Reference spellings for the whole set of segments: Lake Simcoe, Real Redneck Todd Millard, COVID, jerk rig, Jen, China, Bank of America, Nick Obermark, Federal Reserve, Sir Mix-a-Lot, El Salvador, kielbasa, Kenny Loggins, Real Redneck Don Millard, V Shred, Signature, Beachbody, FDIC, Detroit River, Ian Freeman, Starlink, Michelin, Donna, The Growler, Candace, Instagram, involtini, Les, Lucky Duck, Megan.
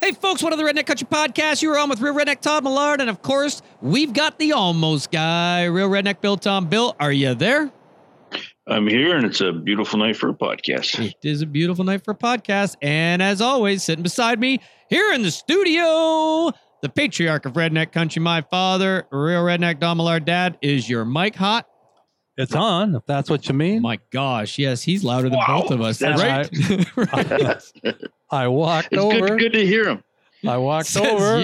Hey, folks, one of the Redneck Country Podcasts. You are on with Real Redneck Todd Millard, and, of course, we've got the almost guy, Real Redneck Bill Tom. Bill, are you there? I'm here, and it's a beautiful night for a podcast. It is a beautiful night for a podcast. And, as always, sitting beside me here in the studio, the patriarch of Redneck Country, my father, Real Redneck Don Millard. Dad, is your mic hot? It's on, if that's what you mean. My gosh, yes, he's louder than both of us. That's right. Right. I walked over. Good to hear him. I walked over.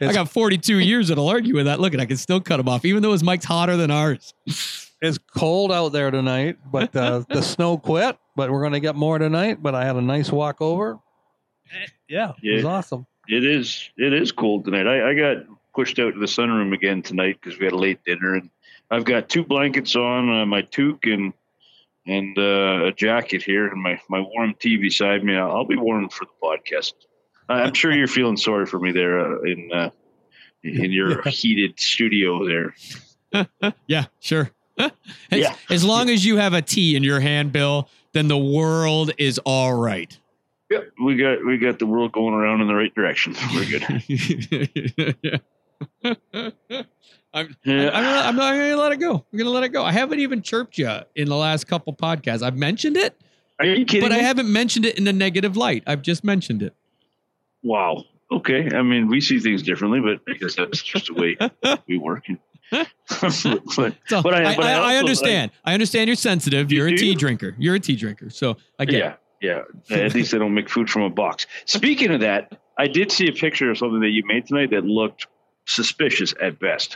I got 42 years that'll argue with that. Look, and I can still cut him off, even though his mic's hotter than ours. It's cold out there tonight, but the snow quit. But we're going to get more tonight. But I had a nice walk over. Yeah, it was awesome. It is cold tonight. I got pushed out to the sunroom again tonight because we had a late dinner, and I've got two blankets on, my toque and a jacket here, and my warm tea beside me. I'll be warm for the podcast. I'm sure you're feeling sorry for me there in your heated studio there. Yeah, sure. As long as you have a tea in your hand, Bill, then the world is all right. Yep, we got the world going around in the right direction. We're good. Yeah. I'm not going to let it go. I'm going to let it go. I haven't even chirped you in the last couple podcasts. I've mentioned it. Are you kidding? But I haven't mentioned it in a negative light. I've just mentioned it. Wow. Okay. I mean, we see things differently, but I guess that's just the way we work. But I understand. I understand you're sensitive. You're a tea drinker. So I get it. Yeah. At least they don't make food from a box. Speaking of that, I did see a picture of something that you made tonight that looked suspicious at best.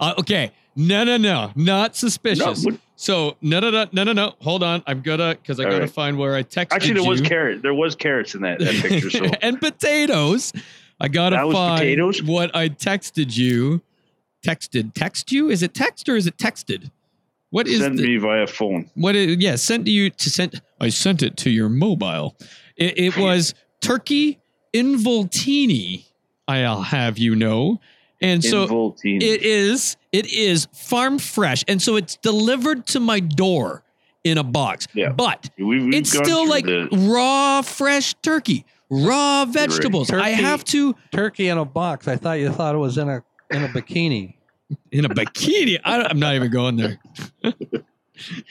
Okay. No. Not suspicious. No, so no. Hold on. I'm gonna, because I gotta find where I texted. Actually, there was carrots. There was carrots in that picture. So. And potatoes. I gotta find potatoes? What I texted you. Text you? Is it text or is it texted? What is sent me via phone? What is sent to you to send? I sent it to your mobile. It was turkey involtini. I'll have you know. And so Involtine. It is farm fresh. And so it's delivered to my door in a box. Yeah. But it's still like raw, fresh turkey, raw vegetables. Right. Turkey in a box. I thought you thought it was in a bikini. In a bikini? I'm not even going there.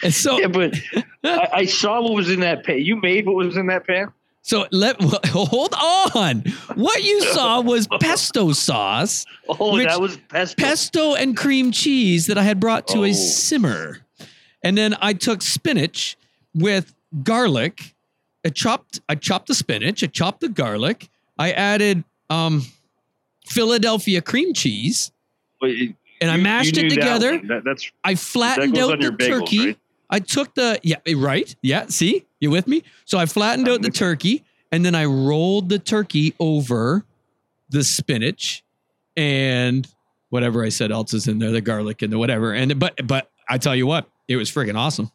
And so, but I saw what was in that pan. You made what was in that pan? So hold on. What you saw was pesto sauce. Oh, that was pesto. Pesto and cream cheese that I had brought to a simmer. And then I took spinach with garlic. I chopped the spinach. I chopped the garlic. I added Philadelphia cream cheese. And I mashed it together. I flattened out the turkey. Bagels, right? I took the, see, you with me? So I flattened out the turkey, and then I rolled the turkey over the spinach and whatever I said else is in there, the garlic and the whatever. And, but I tell you what, it was friggin' awesome.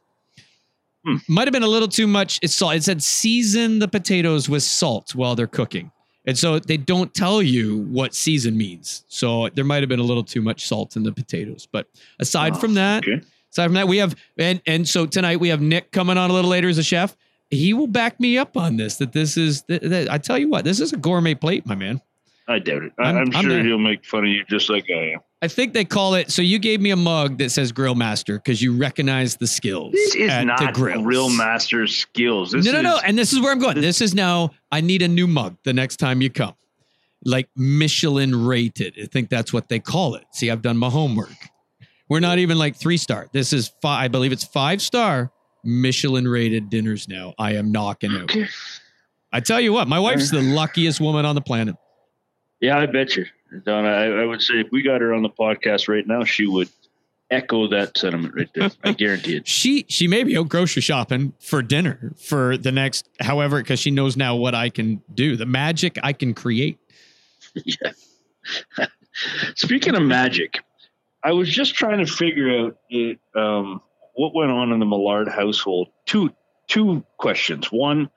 Might've been a little too much. It's salt. It said season the potatoes with salt while they're cooking. And so they don't tell you what season means. So there might've been a little too much salt in the potatoes, but aside from that, aside from that, we have, and so tonight we have Nick coming on a little later as a chef. He will back me up on this, that this is, I tell you what, this is a gourmet plate, my man. I doubt it. I'm sure he'll make fun of you just like I am. I think they call it, so you gave me a mug that says Grill Master because you recognize the skills. This is not Grill Master skills. No. And this is where I'm going. This is now, I need a new mug the next time you come. Like Michelin rated. I think that's what they call it. See, I've done my homework. We're not even like 3-star. This is 5. I believe it's 5-star Michelin rated dinners now. I am knocking out. I tell you what, my wife's the luckiest woman on the planet. Yeah, I bet you, Donna. I would say if we got her on the podcast right now, she would echo that sentiment right there. I guarantee it. She may be out grocery shopping for dinner for the next, however, because she knows now what I can do, the magic I can create. Yeah. Speaking of magic. I was just trying to figure out what went on in the Millard household. Two questions. One,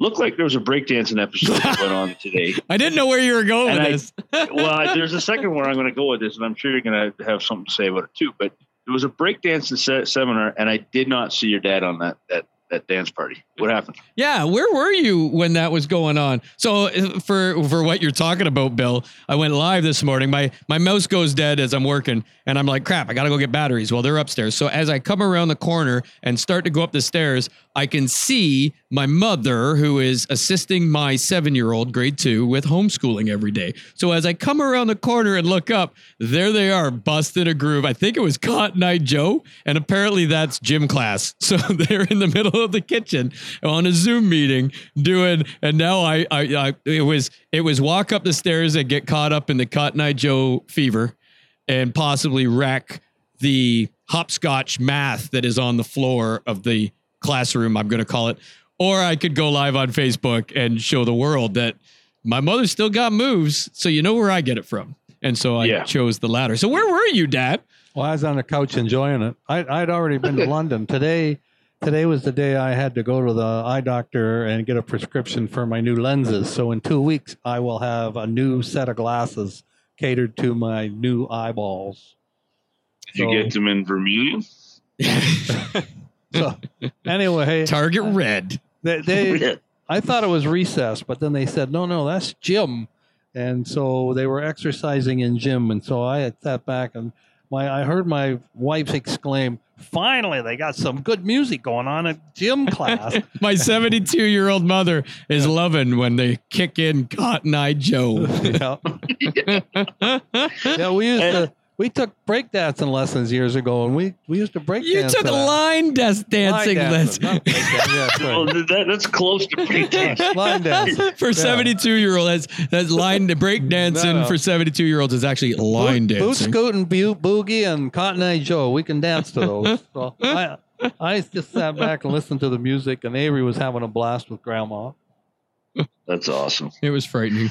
looked like there was a breakdancing episode that went on today. I didn't know where you were going with this. Well, there's a second where I'm going to go with this, and I'm sure you're going to have something to say about it too. But there was a breakdancing seminar, and I did not see your dad on that that dance party. What happened? Yeah. Where were you when that was going on? So for what you're talking about, Bill, I went live this morning. My mouse goes dead as I'm working and I'm like, crap, I got to go get batteries. Well, they're upstairs. So as I come around the corner and start to go up the stairs, I can see my mother, who is assisting my 7-year-old grade 2 with homeschooling every day. So as I come around the corner and look up, there they are, busted a groove. I think it was Cotton Eye Joe. And apparently that's gym class. So they're in the middle of the kitchen on a Zoom meeting doing, and now it was walk up the stairs and get caught up in the Cotton Eye Joe fever and possibly wreck the hopscotch math that is on the floor of the classroom, I'm going to call it. Or I could go live on Facebook and show the world that my mother still got moves. So you know where I get it from. And so I chose the latter. So where were you, Dad? Well, I was on the couch enjoying it. I'd already been to London. Today was the day I had to go to the eye doctor and get a prescription for my new lenses. So in 2 weeks, I will have a new set of glasses catered to my new eyeballs. Did you get them in vermilion? So anyway, Target Red. I thought it was recess, but then they said, no, that's gym. And so they were exercising in gym. And so I had sat back and I heard my wife exclaim, finally, they got some good music going on at gym class. My 72-year-old mother is loving when they kick in Cotton Eye Joe. Yeah, we took breakdancing lessons years ago, and we used to breakdance. You took line dancing lessons. Yes, right. That's close to breakdancing. Line dancing. For 72-year-old, that's line to breakdancing. No. For 72-year-olds, is actually line dancing. Boot scooting, boogie, and Cotton Eye Joe. We can dance to those. So I just sat back and listened to the music, and Avery was having a blast with Grandma. That's awesome. It was frightening.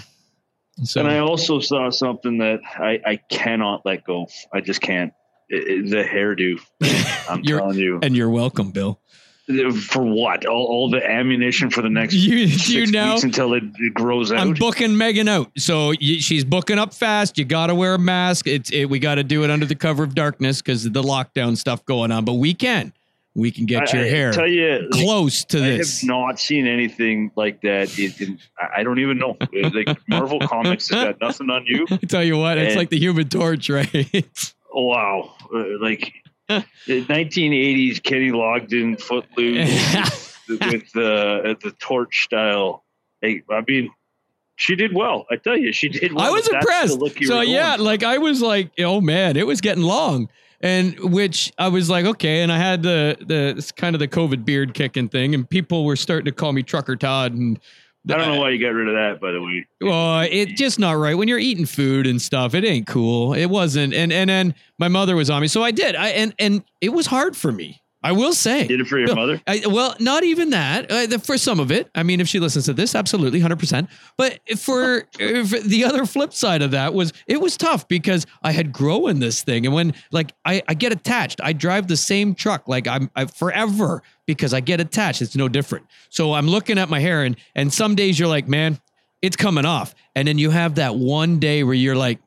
So. And I also saw something that I cannot let go. I just can't. The hairdo. I'm telling you. And you're welcome, Bill. For what? All the ammunition for the next 6 weeks until it grows out. I'm booking Megan out. So she's booking up fast. You got to wear a mask. We got to do it under the cover of darkness because of the lockdown stuff going on. But we can get your hair close to this. I have not seen anything like that. I don't even know. Like Marvel Comics has got nothing on you. I tell you what, it's like the Human Torch, right? Wow. Like the 1980s Kenny Loggins, Footloose with the torch style. Hey, I mean, she did well. I tell you, she did well. I was impressed. So yeah, like I was like, oh man, it was getting long. And which I was like, okay. And I had the kind of the COVID beard kicking thing, and people were starting to call me Trucker Todd. And I don't know why you got rid of that, by the way. Well, it's just not right when you're eating food and stuff. It ain't cool. It wasn't. And then my mother was on me, so I did. And it was hard for me. I will say. You did it for your mother? Well, not even that. For some of it. I mean, if she listens to this, absolutely, 100%. But for the other flip side of that was, it was tough because I had grown this thing. And when like I get attached, I drive the same truck like I forever because I get attached. It's no different. So I'm looking at my hair and some days you're like, man, it's coming off. And then you have that one day where you're like,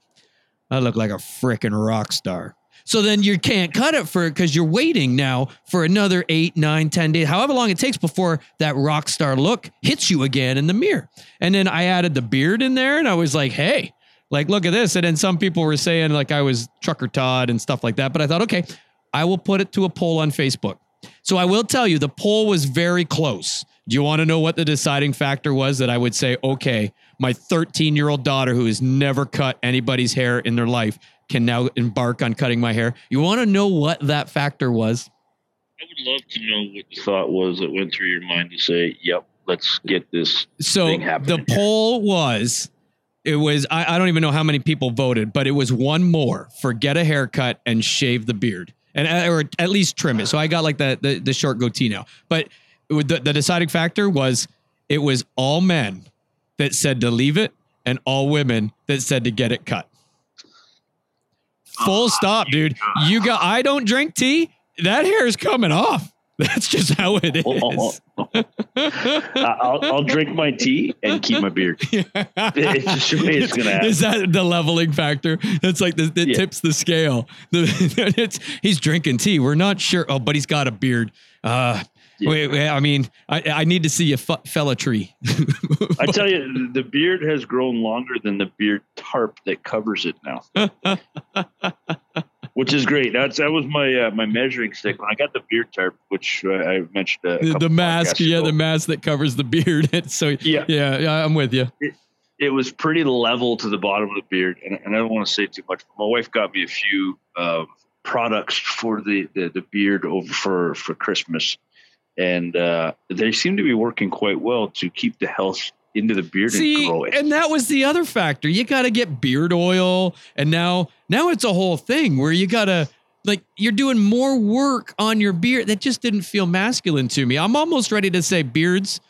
I look like a freaking rock star. So then you can't cut it because you're waiting now for another 8, 9, 10 days, however long it takes before that rock star look hits you again in the mirror. And then I added the beard in there and I was like, hey, like, look at this. And then some people were saying like I was Trucker Todd and stuff like that. But I thought, okay, I will put it to a poll on Facebook. So I will tell you the poll was very close. Do you want to know what the deciding factor was that I would say, okay, my 13-year-old daughter who has never cut anybody's hair in their life can now embark on cutting my hair. You want to know what that factor was? I would love to know what the thought was that went through your mind to say, yep, let's get this thing happening. So the poll was, I don't even know how many people voted, but it was one more for get a haircut and shave the beard and, or at least trim it. So I got like the short goatee now, but the deciding factor was, it was all men that said to leave it and all women that said to get it cut. Full stop, dude. I don't drink tea. That hair is coming off. That's just how it is. I'll drink my tea and keep my beard. It's just the way it's going to happen. Is that the leveling factor? That's like it tips the scale. He's drinking tea. We're not sure. Oh, but he's got a beard. Wait, I mean, I need to see a fella tree. I tell you, the beard has grown longer than the beard tarp that covers it now, which is great. That was my my measuring stick. When I got the beard tarp, which I mentioned the mask. Yeah, ago. The mask that covers the beard. So yeah, I'm with you. It was pretty level to the bottom of the beard, and I don't want to say too much, but my wife got me a few products for the beard over for Christmas. And they seem to be working quite well to keep the health into the beard and grow it. And that was the other factor. You got to get beard oil. And now it's a whole thing where you got to, like, you're doing more work on your beard. That just didn't feel masculine to me. I'm almost ready to say beards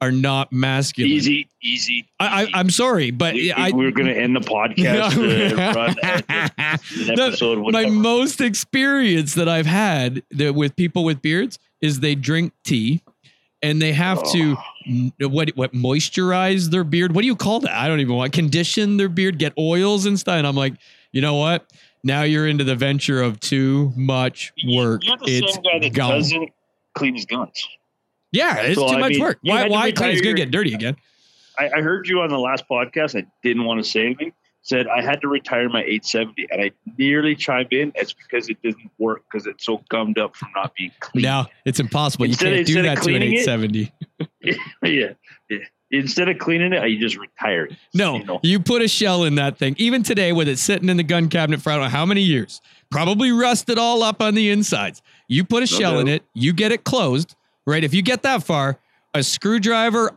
are not masculine. Easy. I'm sorry, but we're going to end the podcast. My most experience that I've had with people with beards is they drink tea and they have to what moisturize their beard. What do you call that? I don't even want condition their beard, get oils and stuff. And I'm like, you know what? Now you're into the venture of too much work. You're the same guy that doesn't clean his guns. Yeah, it's too much work. Why Clay's going to get dirty again? I heard you on the last podcast. I didn't want to say anything. Said I had to retire my 870, and I nearly chimed in. It's because it didn't work because it's so gummed up from not being clean. Now it's impossible. You can't do that to an 870. Yeah. Instead of cleaning it, you just retire it. No, you put a shell in that thing. Even today, with it sitting in the gun cabinet for I don't know how many years, probably rusted all up on the insides. You put a shell in it. You get it closed. Right. If you get that far, a screwdriver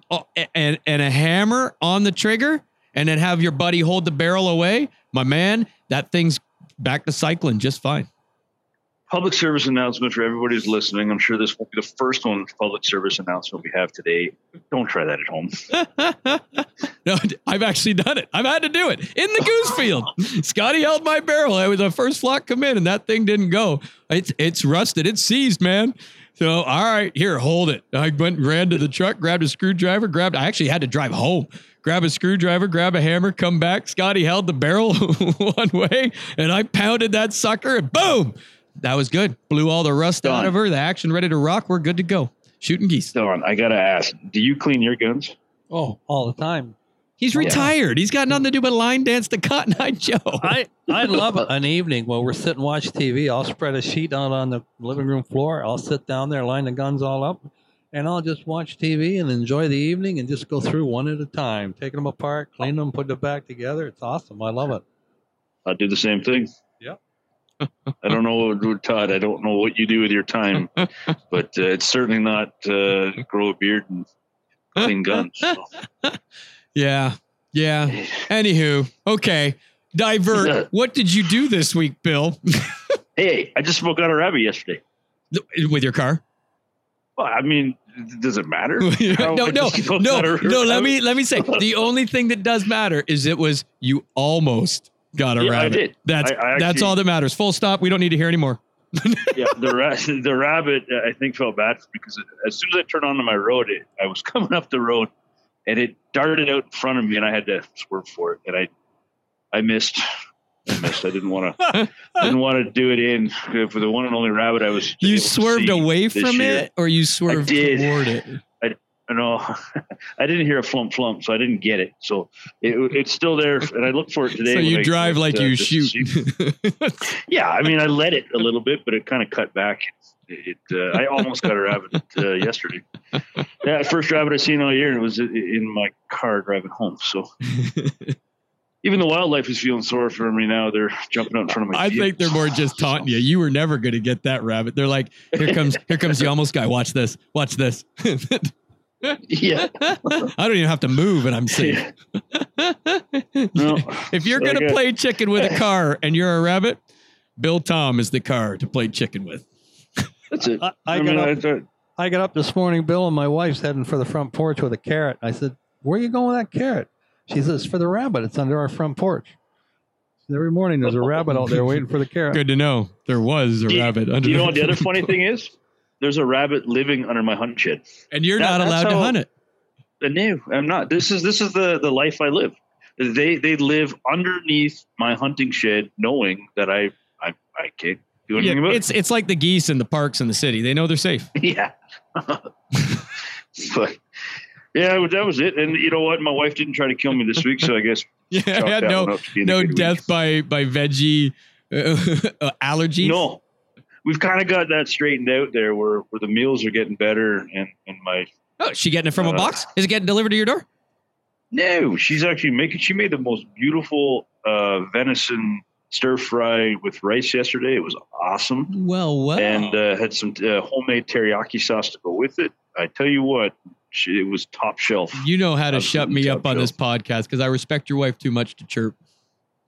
and a hammer on the trigger and then have your buddy hold the barrel away. My man, that thing's back to cycling just fine. Public service announcement for everybody who's listening. I'm sure this will be the first one public service announcement we have today. Don't try that at home. No, I've actually done it. I've had to do it in the goose field. Scotty held my barrel. I was the first flock come in and that thing didn't go. It's rusted. It's seized, man. So, all right, here, hold it. I ran to the truck, grabbed a screwdriver, I actually had to drive home, grab a screwdriver, grab a hammer, come back. Scotty held the barrel one way and I pounded that sucker and boom, that was good. Blew all the rust out of her. The action ready to rock. We're good to go. Shooting geese. Don, I got to ask, do you clean your guns? Oh, all the time. He's retired. Yeah. He's got nothing to do but line dance to Cotton Eye Joe. I love an evening while we're sitting and watch TV. I'll spread a sheet out on the living room floor. I'll sit down there, line the guns all up, and I'll just watch TV and enjoy the evening and just go through one at a time, taking them apart, clean them, put them back together. It's awesome. I love it. I do the same thing. Yeah. I don't know, Todd, I don't know what you do with your time, but it's certainly not grow a beard and clean guns. So. Yeah. Anywho, okay. Divert. What did you do this week, Bill? Hey, I just smoked out a rabbit yesterday. With your car? Well, I mean, does it matter? No. Let me say the only thing that does matter is it was you almost got a rabbit. I did. That's all that matters. Full stop. We don't need to hear anymore. Yeah, the rabbit I think felt bad because as soon as I turned onto my road, I was coming up the road. And it darted out in front of me, and I had to swerve for it. And I missed. I didn't want to. Didn't want to do it in for the one and only rabbit I was. You swerved away from it, or you swerved toward it? I know. I didn't hear a flump, so I didn't get it. So it's still there, and I looked for it today. So you drive like you shoot. Yeah, I mean, I led it a little bit, but it kind of cut back. I almost got a rabbit yesterday. Yeah, first rabbit I've seen all year, and it was in my car driving home. So even the wildlife is feeling sorry for me now. They're jumping out in front of my I think they're more just taunting you. You were never going to get that rabbit. They're like, here comes the almost guy. Watch this. Yeah. I don't even have to move, and I'm safe. Yeah. No, if you're going to play chicken with a car and you're a rabbit, Bill Tom is the car to play chicken with. That's it. I got up this morning, Bill, and my wife's heading for the front porch with a carrot. I said, "Where are you going with that carrot?" She says, "For the rabbit. It's under our front porch." Every morning there's a rabbit out there waiting for the carrot. Good to know. There was a rabbit under. You know what the other funny thing is? There's a rabbit living under my hunt shed, and you're not allowed to hunt it. No, I'm not. This is the life I live. They live underneath my hunting shed, knowing that I can't. do anything about it. It's like the geese in the parks in the city. They know they're safe. Yeah. But yeah, that was it. And you know what? My wife didn't try to kill me this week, so I guess I had no death by veggie allergies. No. We've kind of got that straightened out there where the meals are getting better and my... Oh, is she getting it from a box? Is it getting delivered to your door? No, she's actually she made the most beautiful venison stir fry with rice yesterday. It was awesome. Well, wow. And had some homemade teriyaki sauce to go with it. I tell you what, it was top shelf. You know how to shut me up on this podcast because I respect your wife too much to chirp.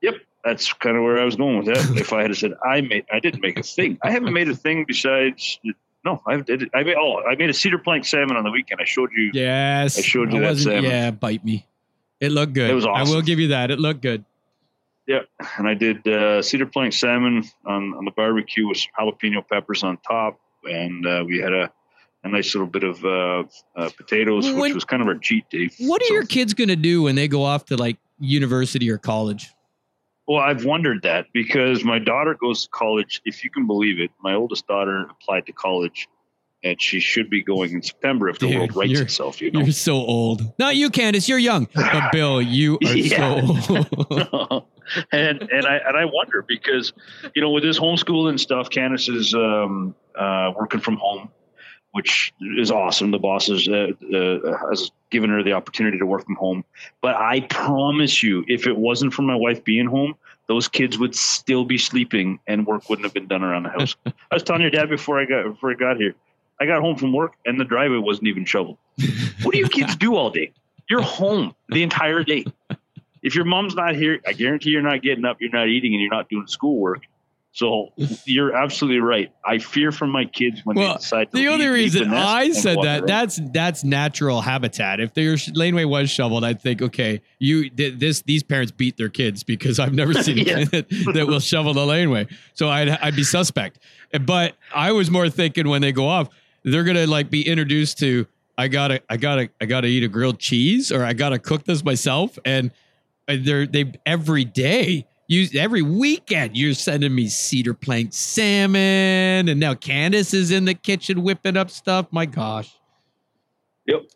Yep. That's kind of where I was going with that. If I had said I didn't make a thing. I haven't made a thing besides I made a cedar plank salmon on the weekend. I showed you. Yes, I showed you that salmon. Yeah, bite me. It looked good. It was awesome. I will give you that. It looked good. Yeah, and I did cedar plank salmon on the barbecue with some jalapeno peppers on top, and we had a nice little bit of potatoes, which was kind of our cheat day. What are your kids going to do when they go off to like university or college? Well, I've wondered that because my daughter goes to college, if you can believe it. My oldest daughter applied to college, and she should be going in September if the world rights itself. You know? You're so old. Not you, Candace. You're young. But Bill, you are so old. No. And I wonder because, you know, with this homeschool and stuff, Candace is working from home, which is awesome. The boss has given her the opportunity to work from home. But I promise you, if it wasn't for my wife being home, those kids would still be sleeping and work wouldn't have been done around the house. I was telling your dad before I got here, I got home from work and the driveway wasn't even shoveled. What do you kids do all day? You're home the entire day. If your mom's not here, I guarantee you're not getting up, you're not eating, and you're not doing schoolwork. So you're absolutely right. I fear for my kids when they decide to leave. The only reason I said that's natural habitat. If their laneway was shoveled, I'd think, okay, these parents beat their kids because I've never seen a kid that will shovel the laneway. So I'd be suspect. But I was more thinking when they go off, they're gonna like be introduced to I gotta eat a grilled cheese or I gotta cook this myself, and they every day. Every weekend, you're sending me cedar plank salmon, and now Candace is in the kitchen whipping up stuff. My gosh. Yep.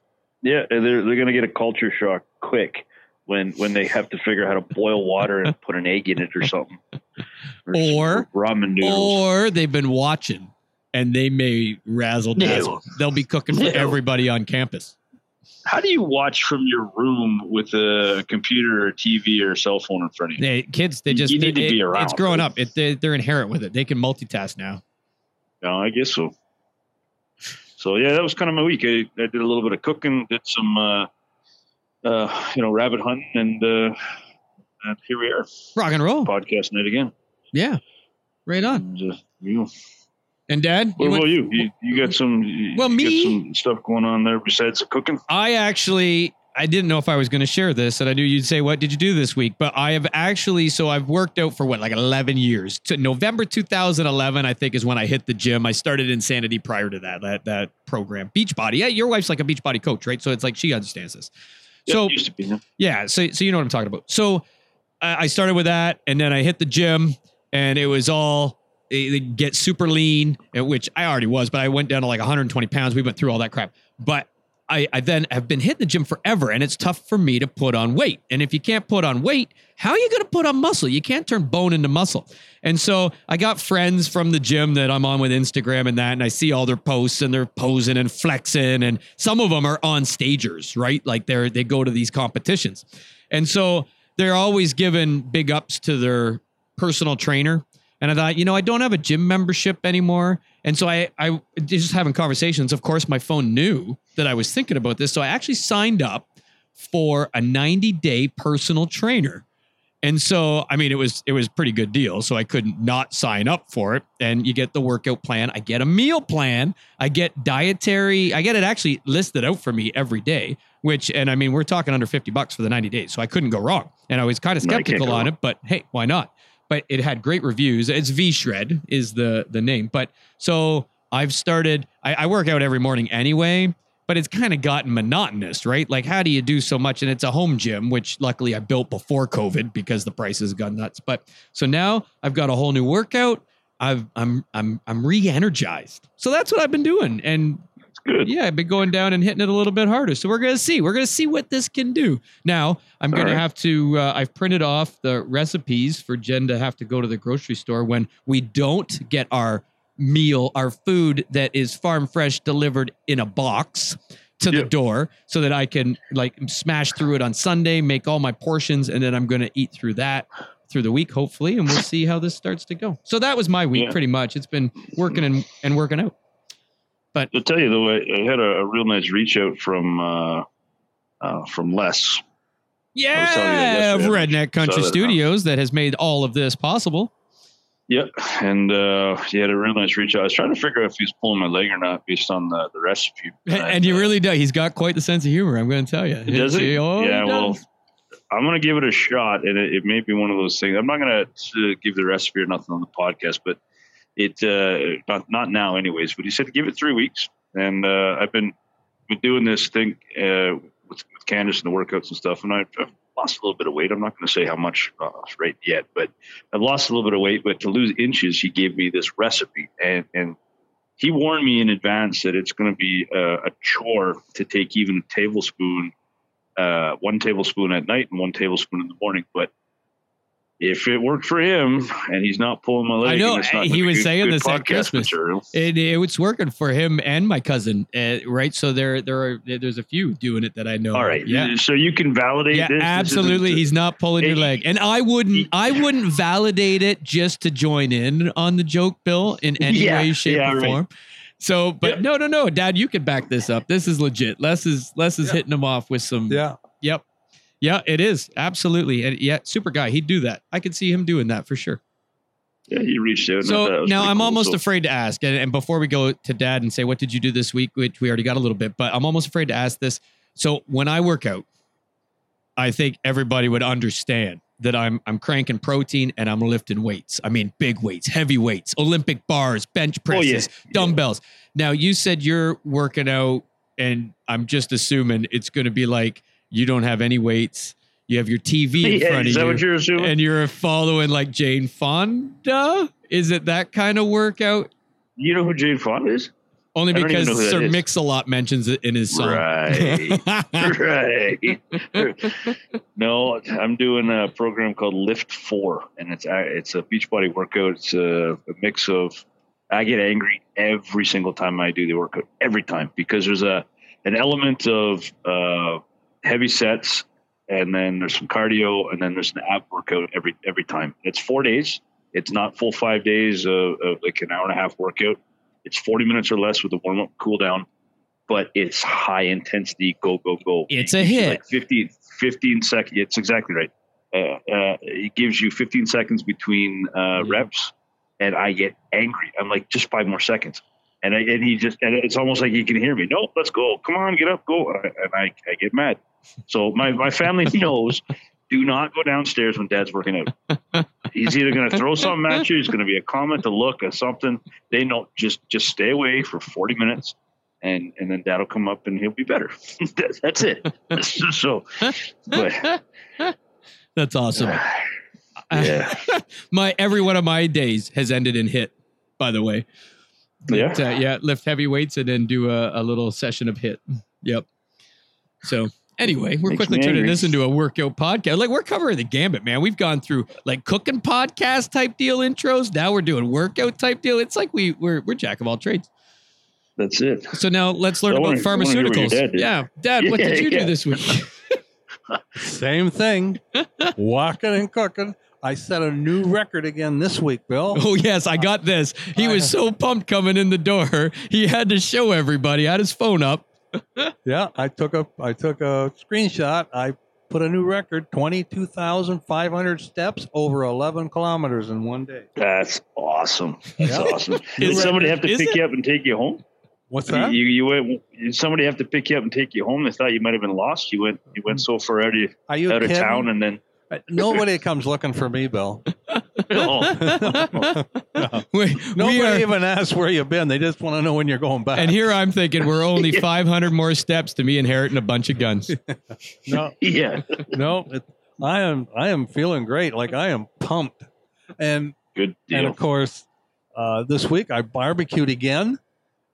Yeah, they're going to get a culture shock quick when they have to figure out how to boil water and put an egg in it or something. Or ramen noodles. Or they've been watching, and they may razzle-dazzle. They'll be cooking for everybody on campus. How do you watch from your room with a computer or TV or cell phone in front of you? Kids, they just need to be around. It's growing up. They're inherent with it. They can multitask now. No, I guess so. So yeah, that was kind of my week. I did a little bit of cooking, did some, rabbit hunting, and here we are. Rock and roll podcast night again. Yeah, right on. And, And Dad, what about you? You got some. Well, some stuff going on there besides the cooking. I didn't know if I was going to share this, and I knew you'd say, "What did you do this week?" But I have actually. So I've worked out for like 11 years. To November 2011, I think, is when I hit the gym. I started Insanity prior to that program, Beachbody. Yeah, your wife's like a Beachbody coach, right? So it's like she understands this. Yeah, so it used to be, huh? Yeah, so you know what I'm talking about. So I started with that, and then I hit the gym, and it was all. They get super lean, which I already was, but I went down to like 120 pounds. We went through all that crap. But I then have been hitting the gym forever, and it's tough for me to put on weight. And if you can't put on weight, how are you going to put on muscle? You can't turn bone into muscle. And so I got friends from the gym that I'm on with Instagram and that, and I see all their posts, and they're posing and flexing, and some of them are on stagers, right? Like they go to these competitions. And so they're always giving big ups to their personal trainer. And I thought, I don't have a gym membership anymore. And so I just having conversations. Of course, my phone knew that I was thinking about this. So I actually signed up for a 90-day personal trainer. And so, I mean, it was a pretty good deal. So I couldn't not sign up for it. And you get the workout plan. I get a meal plan. I get dietary. I get it actually listed out for me every day, which we're talking under $50 for the 90 days. So I couldn't go wrong. And I was kind of skeptical on it, but hey, why not? But it had great reviews. It's V Shred is the name. But so I've started, I work out every morning anyway, but it's kind of gotten monotonous, right? Like how do you do so much? And it's a home gym, which luckily I built before COVID because the price has gone nuts. But so now I've got a whole new workout. I'm re-energized. So that's what I've been doing. And that's good. Yeah, I've been going down and hitting it a little bit harder. So we're going to see. We're going to see what this can do. Now, I'm going to have to, I've printed off the recipes for Jen to have to go to the grocery store when we don't get our meal, our food that is farm fresh delivered in a box to the door, so that I can like smash through it on Sunday, make all my portions, and then I'm going to eat through that through the week, hopefully, and we'll see how this starts to go. So that was my week pretty much. It's been working and working out. But I'll tell you though, I had a real nice reach out from Les. Yeah, of Redneck Country Studios that has made all of this possible. Yep. And he had a really nice reach out. I was trying to figure out if he was pulling my leg or not based on the recipe. And you really do. He's got quite the sense of humor, I'm going to tell you. Does he? Yeah, well, I'm going to give it a shot. And it may be one of those things. I'm not going to give the recipe or nothing on the podcast, but it not now anyways. But he said to give it 3 weeks. And I've been doing this thing with Candace and the workouts and stuff. And I've lost a little bit of weight. I'm not going to say how much right yet, but I've lost a little bit of weight. But to lose inches, he gave me this recipe, and he warned me in advance that it's going to be a chore to take even a tablespoon, one tablespoon at night and one tablespoon in the morning. But if it worked for him and he's not pulling my leg, I know he was saying this at Christmas. It's working for him and my cousin, right? So there's a few doing it that I know. All right, yeah. So you can validate this. Absolutely, this he's not pulling your leg, and I wouldn't validate it just to join in on the joke, Bill, in any way, shape, or form. So, but no, Dad, you can back this up. This is legit. Les is hitting him off with some. Yeah. Yep. Yeah, it is. Absolutely. And yeah, super guy. He'd do that. I could see him doing that for sure. Yeah, he reached out. So now I'm almost afraid to ask. And before we go to Dad and say, what did you do this week? Which we already got a little bit, but I'm almost afraid to ask this. So when I work out, I think everybody would understand that I'm cranking protein and I'm lifting weights. I mean, big weights, heavy weights, Olympic bars, bench presses, dumbbells. Now you said you're working out and I'm just assuming it's going to be like, you don't have any weights. You have your TV in front of you. What you're assuming? And you're following like Jane Fonda? Is it that kind of workout? You know who Jane Fonda is? Only because Sir Mix-a-Lot mentions it in his song. Right. No, I'm doing a program called Lift 4, and it's a Beachbody workout. It's a mix of, I get angry every single time I do the workout, every time, because there's an element of heavy sets, and then there's some cardio, and then there's an ab workout every time. It's 4 days. It's not full 5 days of like an hour and a half workout. It's 40 minutes or less with a warm up, cool down, but it's high intensity. Go. It's a hit. Like 15 seconds. It's exactly right. It gives you 15 seconds between reps, and I get angry. I'm like, just 5 more seconds. And it's almost like he can hear me. No, let's go. Come on, get up, go. And I get mad. So my family knows, do not go downstairs when Dad's working out. He's either going to throw something at you. He's going to be a comment, a look, or something. They know, just stay away for 40 minutes. And then Dad will come up and he'll be better. That's it. So, but. That's awesome. Yeah. Every one of my days has ended in hit, by the way. But, lift heavy weights and then do a little session of hit. Yep. So anyway, we're quickly turning this into a workout podcast. Like we're covering the gambit, man. We've gone through like cooking podcast type deal intros. Now we're doing workout type deal. It's like we're jack of all trades. That's it. So now let's learn about pharmaceuticals. Dad, what did you do this week? Same thing. Walking and cooking. I set a new record again this week, Bill. Oh, yes, I got this. He was so pumped coming in the door. He had to show everybody. I had his phone up. Yeah, I took a screenshot. I put a new record, 22,500 steps over 11 kilometers in one day. That's awesome. That's awesome. Did somebody have to pick you up and take you home? What's that? You somebody have to pick you up and take you home? They thought you might have been lost. You went so far out of town and then... Nobody comes looking for me, Bill. No. Nobody even asks where you've been. They just want to know when you're going back. And here I'm thinking we're only 500 more steps to me inheriting a bunch of guns. I am feeling great. Like I am pumped. And good deal. And of course, This week I barbecued again.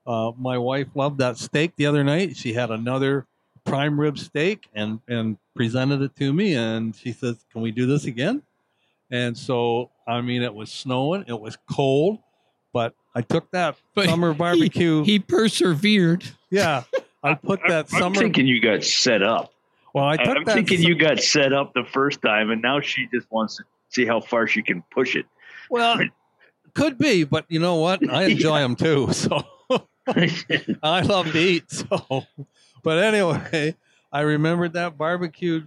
My wife loved that steak the other night. She had another prime rib steak and presented it to me, and she says, "Can we do this again?" And so, I mean, it was snowing, it was cold, but I took that summer barbecue. He persevered. Yeah, I put that I'm thinking you got set up. Well, you got set up the first time, and now she just wants to see how far she can push it. Well, could be, but you know what? I enjoy them too. So I love to eat. So, but anyway, I remembered that barbecue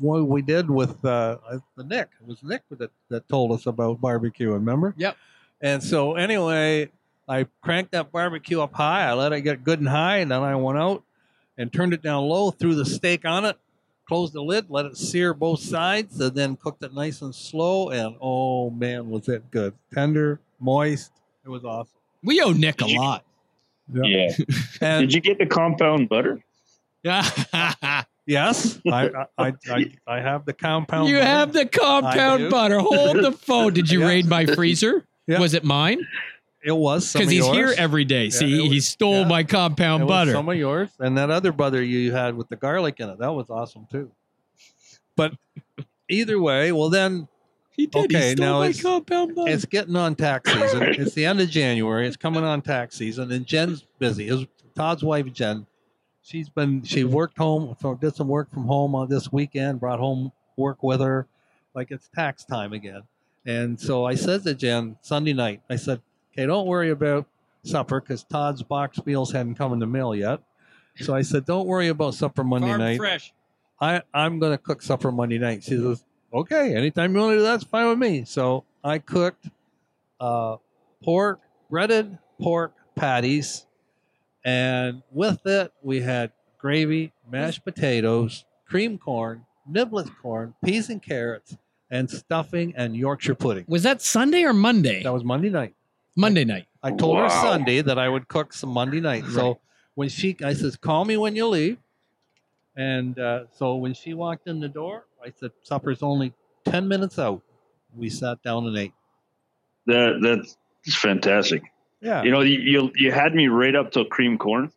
one we did with the Nick. It was Nick that told us about barbecue. Remember? Yep. And so anyway, I cranked that barbecue up high. I let it get good and high, and then I went out and turned it down low, threw the steak on it, closed the lid, let it sear both sides, and then cooked it nice and slow. And oh man, was it good! Tender, moist. It was awesome. We owe Nick a lot. Yeah. And did you get the compound butter? Yeah. Yes, I have the compound. You butter. Have the compound butter. Hold the phone. Did you raid my freezer? Yeah. Was it mine? It was because he's here every day. Yeah, see, he stole my compound butter. Some of yours, and that other butter you had with the garlic in it. That was awesome too. But either way, well then he did. Okay, he stole my compound butter. It's getting on tax season. It's the end of January. It's coming on tax season, and Jen's busy. Todd's wife, Jen. She worked home, so did some work from home on this weekend. Brought home work with her, like it's tax time again. And so I said to Jen Sunday night, I said, "Okay, don't worry about supper because Todd's box meals hadn't come in the mail yet." So I said, "Don't worry about supper Monday night. Fresh. I'm going to cook supper Monday night." She says, "Okay, anytime you want to do that's fine with me." So I cooked breaded pork patties. And with it, we had gravy, mashed potatoes, cream corn, niblett corn, peas and carrots, and stuffing and Yorkshire pudding. Was that Sunday or Monday? That was Monday night. Monday night. I told her Sunday that I would cook some Monday night. Right. So when I says, "Call me when you leave." And so when she walked in the door, I said, "Supper's only 10 minutes out." We sat down and ate. That's fantastic. Yeah, you know, you had me right up till cream corn.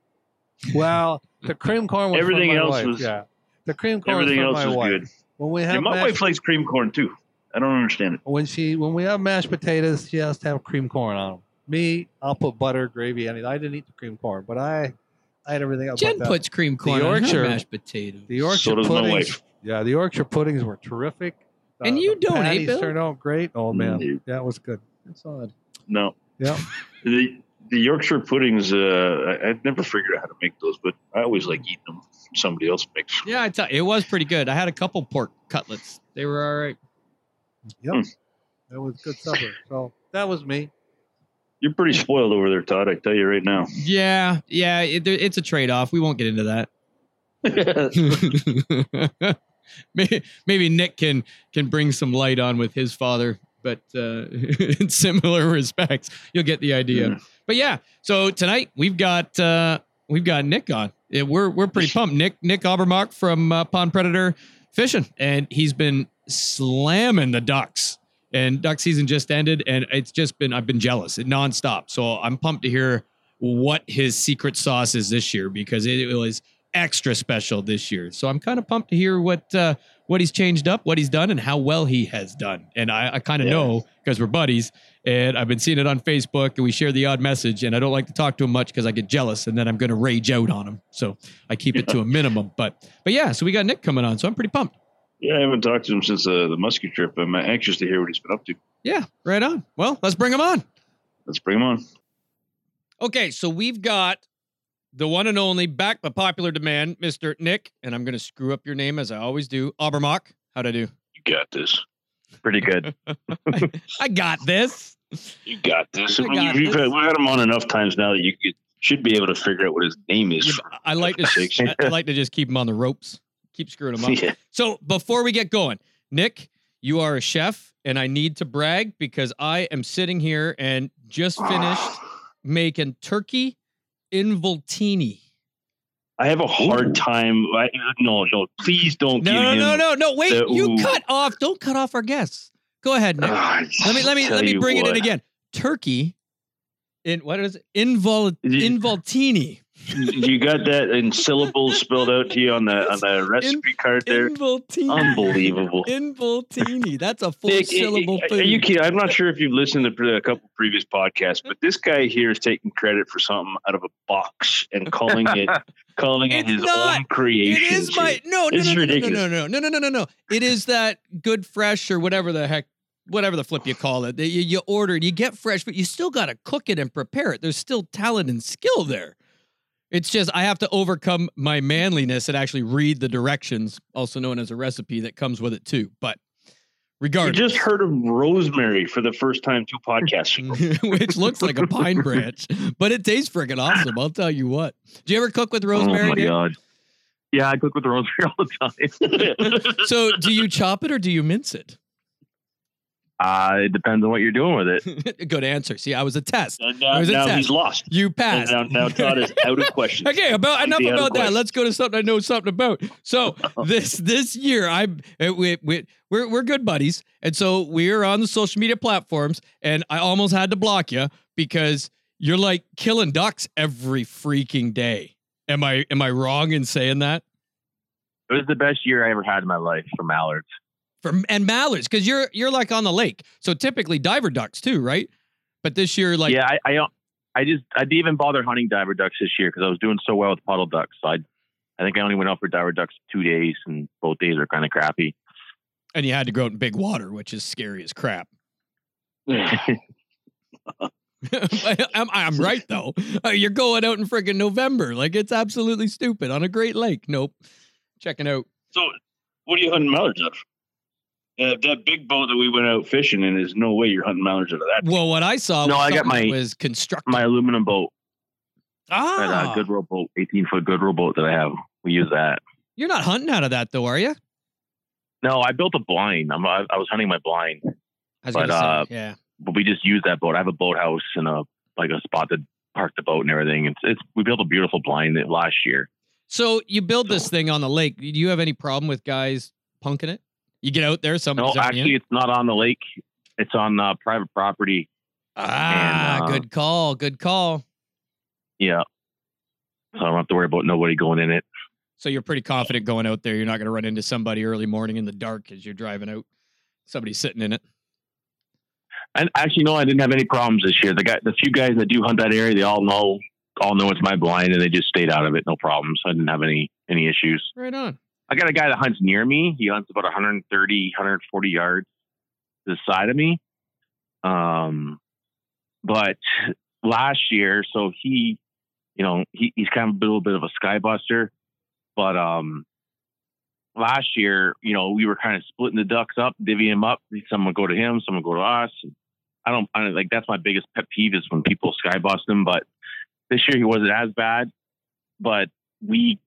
Well, the cream corn was everything else wife. Was yeah. The cream corn everything was else my was wife. Good. When we have and my wife likes cream corn too. I don't understand it. When we have mashed potatoes, she has to have cream corn on them. Me, I'll put butter, gravy, anything. I didn't eat the cream corn, but I had everything else. Jen puts cream corn on her mashed potatoes. The Yorkshire puddings. Yeah, the Yorkshire puddings were terrific. And you don't hate them. Turned out great. Oh man, that was good. That's odd. No. Yeah. The Yorkshire puddings, I've never figured out how to make those, but I always like eating them. Somebody else makes. Yeah, it was pretty good. I had a couple pork cutlets. They were all right. Yep. That was good supper. So that was me. You're pretty spoiled over there, Todd. I tell you right now. Yeah. It's a trade-off. We won't get into that. Maybe Nick can bring some light on with his father. But in similar respects, you'll get the idea. Yeah. But yeah, so tonight we've got Nick on. We're pretty pumped. Nick Obermark from Pond Predator Fishing, and he's been slamming the ducks. And duck season just ended, and it's just been I've been jealous nonstop. So I'm pumped to hear what his secret sauce is this year because it was extra special this year. So I'm kind of pumped to hear what he's changed up, what he's done, and how well he has done. And I kind of know because we're buddies, and I've been seeing it on Facebook, and we share the odd message, and I don't like to talk to him much because I get jealous, and then I'm going to rage out on him. So I keep it to a minimum. But yeah, so we got Nick coming on, so I'm pretty pumped. Yeah, I haven't talked to him since the muskie trip. I'm anxious to hear what he's been up to. Yeah, right on. Well, let's bring him on. Okay, so we've got the one and only, back by popular demand, Mr. Nick, and I'm going to screw up your name as I always do. Obermark, how'd I do? You got this. Pretty good. I got this. You got this. We've had him on enough times now that you should be able to figure out what his name is. Yeah, I like to just keep him on the ropes, keep screwing him up. Yeah. So before we get going, Nick, you are a chef, and I need to brag because I am sitting here and just finished making turkey involtini. I have a hard time. Please don't. No. Wait, you cut off. Don't cut off our guests. Go ahead, Nick. Let me bring it in again. turkey in what is it? Involtini. You got that in syllables spelled out to you on the recipe card there. Involtini. Unbelievable. Involtini. That's a full syllable food. Are you kidding? I'm not sure if you've listened to a couple previous podcasts, but this guy here is taking credit for something out of a box and calling it his own creation. It is my no. It is that good fresh or whatever the heck. Whatever the flip you call it, you order it, you get fresh, but you still got to cook it and prepare it. There's still talent and skill there. It's just I have to overcome my manliness and actually read the directions, also known as a recipe that comes with it too. But regardless, you just heard of rosemary for the first time 2 podcasts ago, which looks like a pine branch, but it tastes freaking awesome. I'll tell you what. Do you ever cook with rosemary? Oh my God. Yeah, I cook with rosemary all the time. So, do you chop it or do you mince it? It depends on what you're doing with it. Good answer. See, I was a test. Now he's lost. You passed. Now Todd is out of question. Okay, enough about that. Let's go to something I know something about. So this year, we're good buddies, and so we're on the social media platforms, and I almost had to block you because you're like killing ducks every freaking day. Am I wrong in saying that? It was the best year I ever had in my life for mallards. And mallards, because you're like on the lake, so typically diver ducks too, right? But this year, like I didn't even bother hunting diver ducks this year because I was doing so well with puddle ducks. So I think I only went out for diver ducks 2 days, and both days are kind of crappy. And you had to go out in big water, which is scary as crap. I'm right though. You're going out in friggin' November, like it's absolutely stupid on a great lake. Nope, checking out. So, what are you hunting mallards of? That big boat that we went out fishing in is no way you're hunting mallards out of that. Well, what I saw was constructed. My aluminum boat. Ah. Goodwill boat, 18-foot Goodwill boat that I have. We use that. You're not hunting out of that, though, are you? No, I built a blind. I was hunting my blind. But we just use that boat. I have a boathouse and a spot to park the boat and everything. We built a beautiful blind last year. So you build this thing on the lake. Do you have any problem with guys punking it? You get out there, somebody's on you? No, actually, it's not on the lake. It's on private property. Good call. Good call. Yeah. So I don't have to worry about nobody going in it. So you're pretty confident going out there. You're not going to run into somebody early morning in the dark as you're driving out. Somebody's sitting in it. And actually, no, I didn't have any problems this year. The few guys that do hunt that area, they all know it's my blind, and they just stayed out of it. No problems. I didn't have any issues. Right on. I got a guy that hunts near me. He hunts about 130, 140 yards to the side of me. But last year, so he's kind of a little bit of a skybuster. But last year, we were kind of splitting the ducks up, divvying them up. Some would go to him, some would go to us. I don't like, that's my biggest pet peeve is when people skybust them. But this year he wasn't as bad. But we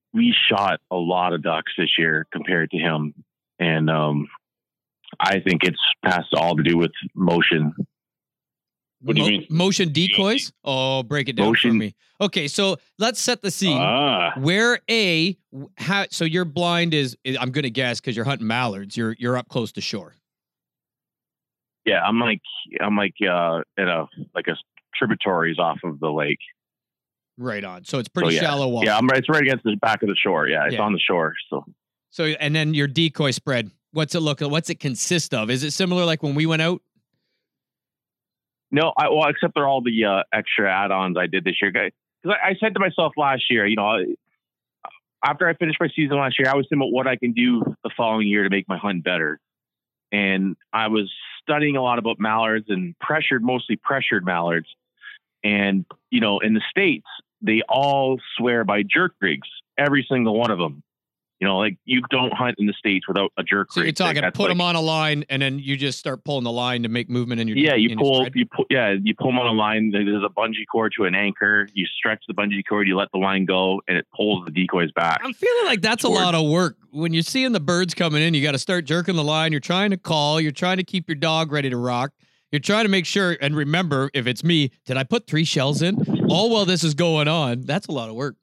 shot a lot of ducks this year compared to him. And I think it's past all to do with motion. What do you mean? Motion decoys? Oh, break it down for me. Okay, so let's set the scene. So your blind is I'm going to guess, because you're hunting mallards, you're up close to shore. Yeah, I'm at a tributaries off of the lake. Right on. So it's pretty shallow water. Yeah, it's right against the back of the shore. Yeah, it's on the shore. So and then your decoy spread. What's it look like? What's it consist of? Is it similar like when we went out? No, except for all the extra add-ons I did this year, guys. Because I said to myself last year, after I finished my season last year, I was thinking about what I can do the following year to make my hunt better. And I was studying a lot about mallards and mostly pressured mallards. And, in the States, they all swear by jerk rigs, every single one of them. You don't hunt in the States without a jerk rig. So you're talking put them on a line, and then you just start pulling the line to make movement in your... Yeah, you pull them on a line. There's a bungee cord to an anchor. You stretch the bungee cord, you let the line go, and it pulls the decoys back. I'm feeling like that's a lot of work. When you're seeing the birds coming in, you got to start jerking the line. You're trying to call. You're trying to keep your dog ready to rock. You're trying to make sure, and remember, if it's me, did I put 3 shells in? All while this is going on, that's a lot of work.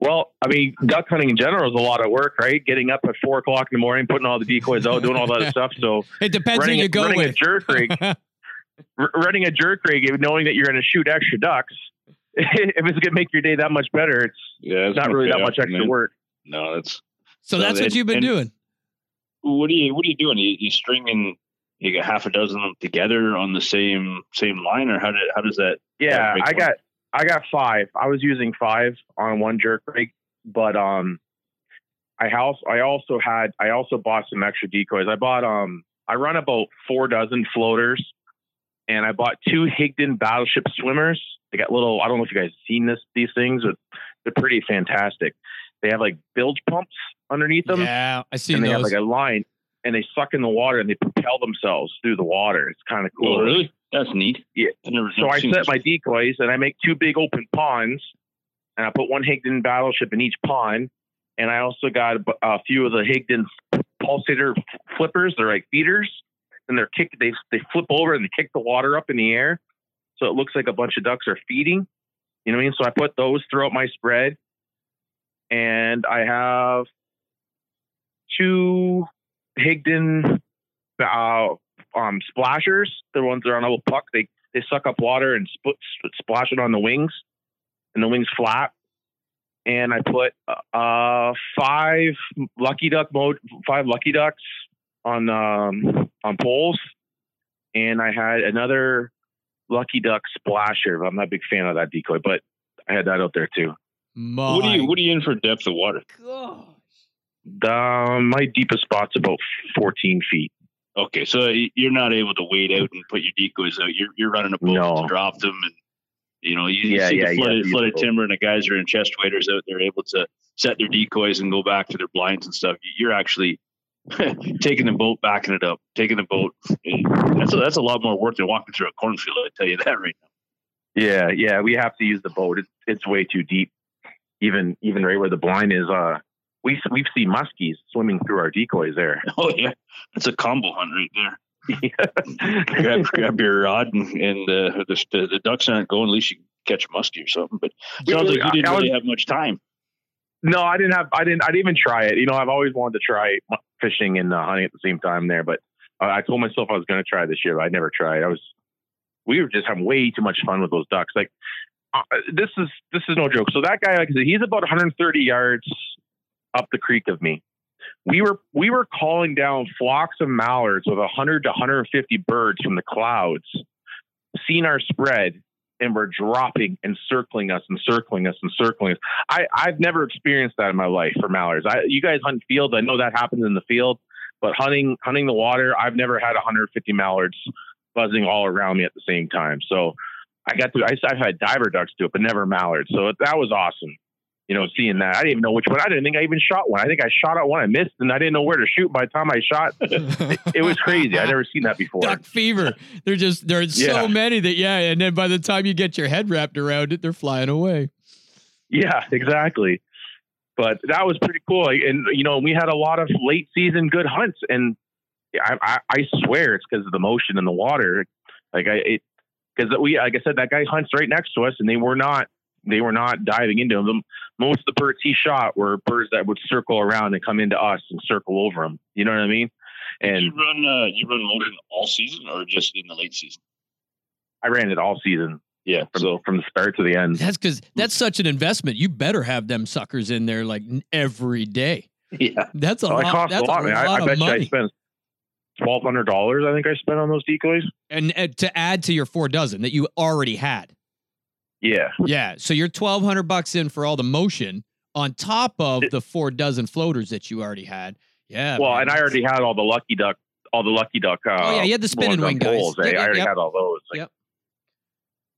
Well, I mean, duck hunting in general is a lot of work, right? Getting up at 4:00 in the morning, putting all the decoys out, doing all that stuff. So it depends who you go with. A jerk rig, running a jerk rig, knowing that you're going to shoot extra ducks, if it's going to make your day that much better, it's, yeah, it's not really that much extra work. No, that's so. That's what you've been doing. What are you doing? You stringing? You got half a dozen of them together on the same line, or how does that? Yeah, I got five. I was using five on one jerk rig, but I also bought some extra decoys. I bought I run about 4 dozen floaters, and I bought 2 Higdon battleship swimmers. They got little, I don't know if you guys have seen these things, but they're pretty fantastic. They have like bilge pumps underneath them. Yeah, I see. And they have like a line, and they suck in the water and they propel themselves through the water. It's kind of cool. Oh, really? That's neat. Yeah. So I set my decoys and I make 2 big open ponds, and I put 1 Higdon battleship in each pond. And I also got a few of the Higdon pulsator flippers. They're like feeders, and they're kicked. They flip over and they kick the water up in the air, so it looks like a bunch of ducks are feeding. You know what I mean? So I put those throughout my spread, and I have 2 Higdon splashers. The ones that are on a little puck. They suck up water and splash it on the wings, and the wings flap. And I put 5 Lucky Ducks on poles, and I had another Lucky Duck splasher. I'm not a big fan of that decoy, but I had that out there too. What are you in for depth of water? Gosh. My deepest spot's about 14 feet. Okay, so you're not able to wade out and put your decoys out. You're running a boat to drop them and. You know, you see the flooded timber, and the guys are in chest waders out. They're able to set their decoys and go back to their blinds and stuff. You're actually taking the boat, backing it up, taking the boat. That's a lot more work than walking through a cornfield. I tell you that right now. Yeah, we have to use the boat. It's way too deep. Even right where the blind is. We've seen muskies swimming through our decoys there. Oh yeah, that's a combo hunt right there. Yeah. grab your rod and the ducks aren't going. At least you can catch a muskie or something. But you didn't really have much time. No, I didn't even try it. You know, I've always wanted to try fishing and hunting at the same time there. But I told myself I was going to try this year, but I never tried. We were just having way too much fun with those ducks. Like this is no joke. So that guy, like I said, he's about 130 yards up the creek of me. We were calling down flocks of mallards with 100 to 150 birds from the clouds, seen our spread, and were dropping and circling us and circling us and circling us. I've never experienced that in my life for mallards. You guys hunt fields. I know that happens in the field, but hunting the water, I've never had 150 mallards buzzing all around me at the same time. So I've had diver ducks do it, but never mallards. So that was awesome. You know, seeing that. I didn't even know which one. I didn't think I even shot one. I think I shot at one I missed, and I didn't know where to shoot by the time I shot. It was crazy. I'd never seen that before. Duck fever. There's so many that, and then by the time you get your head wrapped around it, they're flying away. Yeah, exactly. But that was pretty cool. And, you know, we had a lot of late season good hunts, and I swear it's because of the motion in the water. Like I said, that guy hunts right next to us, and they were not diving into them. Most of the birds he shot were birds that would circle around and come into us and circle over them. You know what I mean? And you run motion all season or just in the late season? I ran it all season. Yeah. From the start to the end. That's because that's such an investment. You better have them suckers in there like every day. Yeah. That's a lot. I bet I spent $1,200. I think I spent on those decoys. And to add to your 4 dozen that you already had. Yeah. Yeah. So you're $1,200 in for all the motion on top of the 4 dozen floaters that you already had. Yeah. Well, man, and I already had all the lucky duck. You had the spinning wing guys. I already had all those. Yep.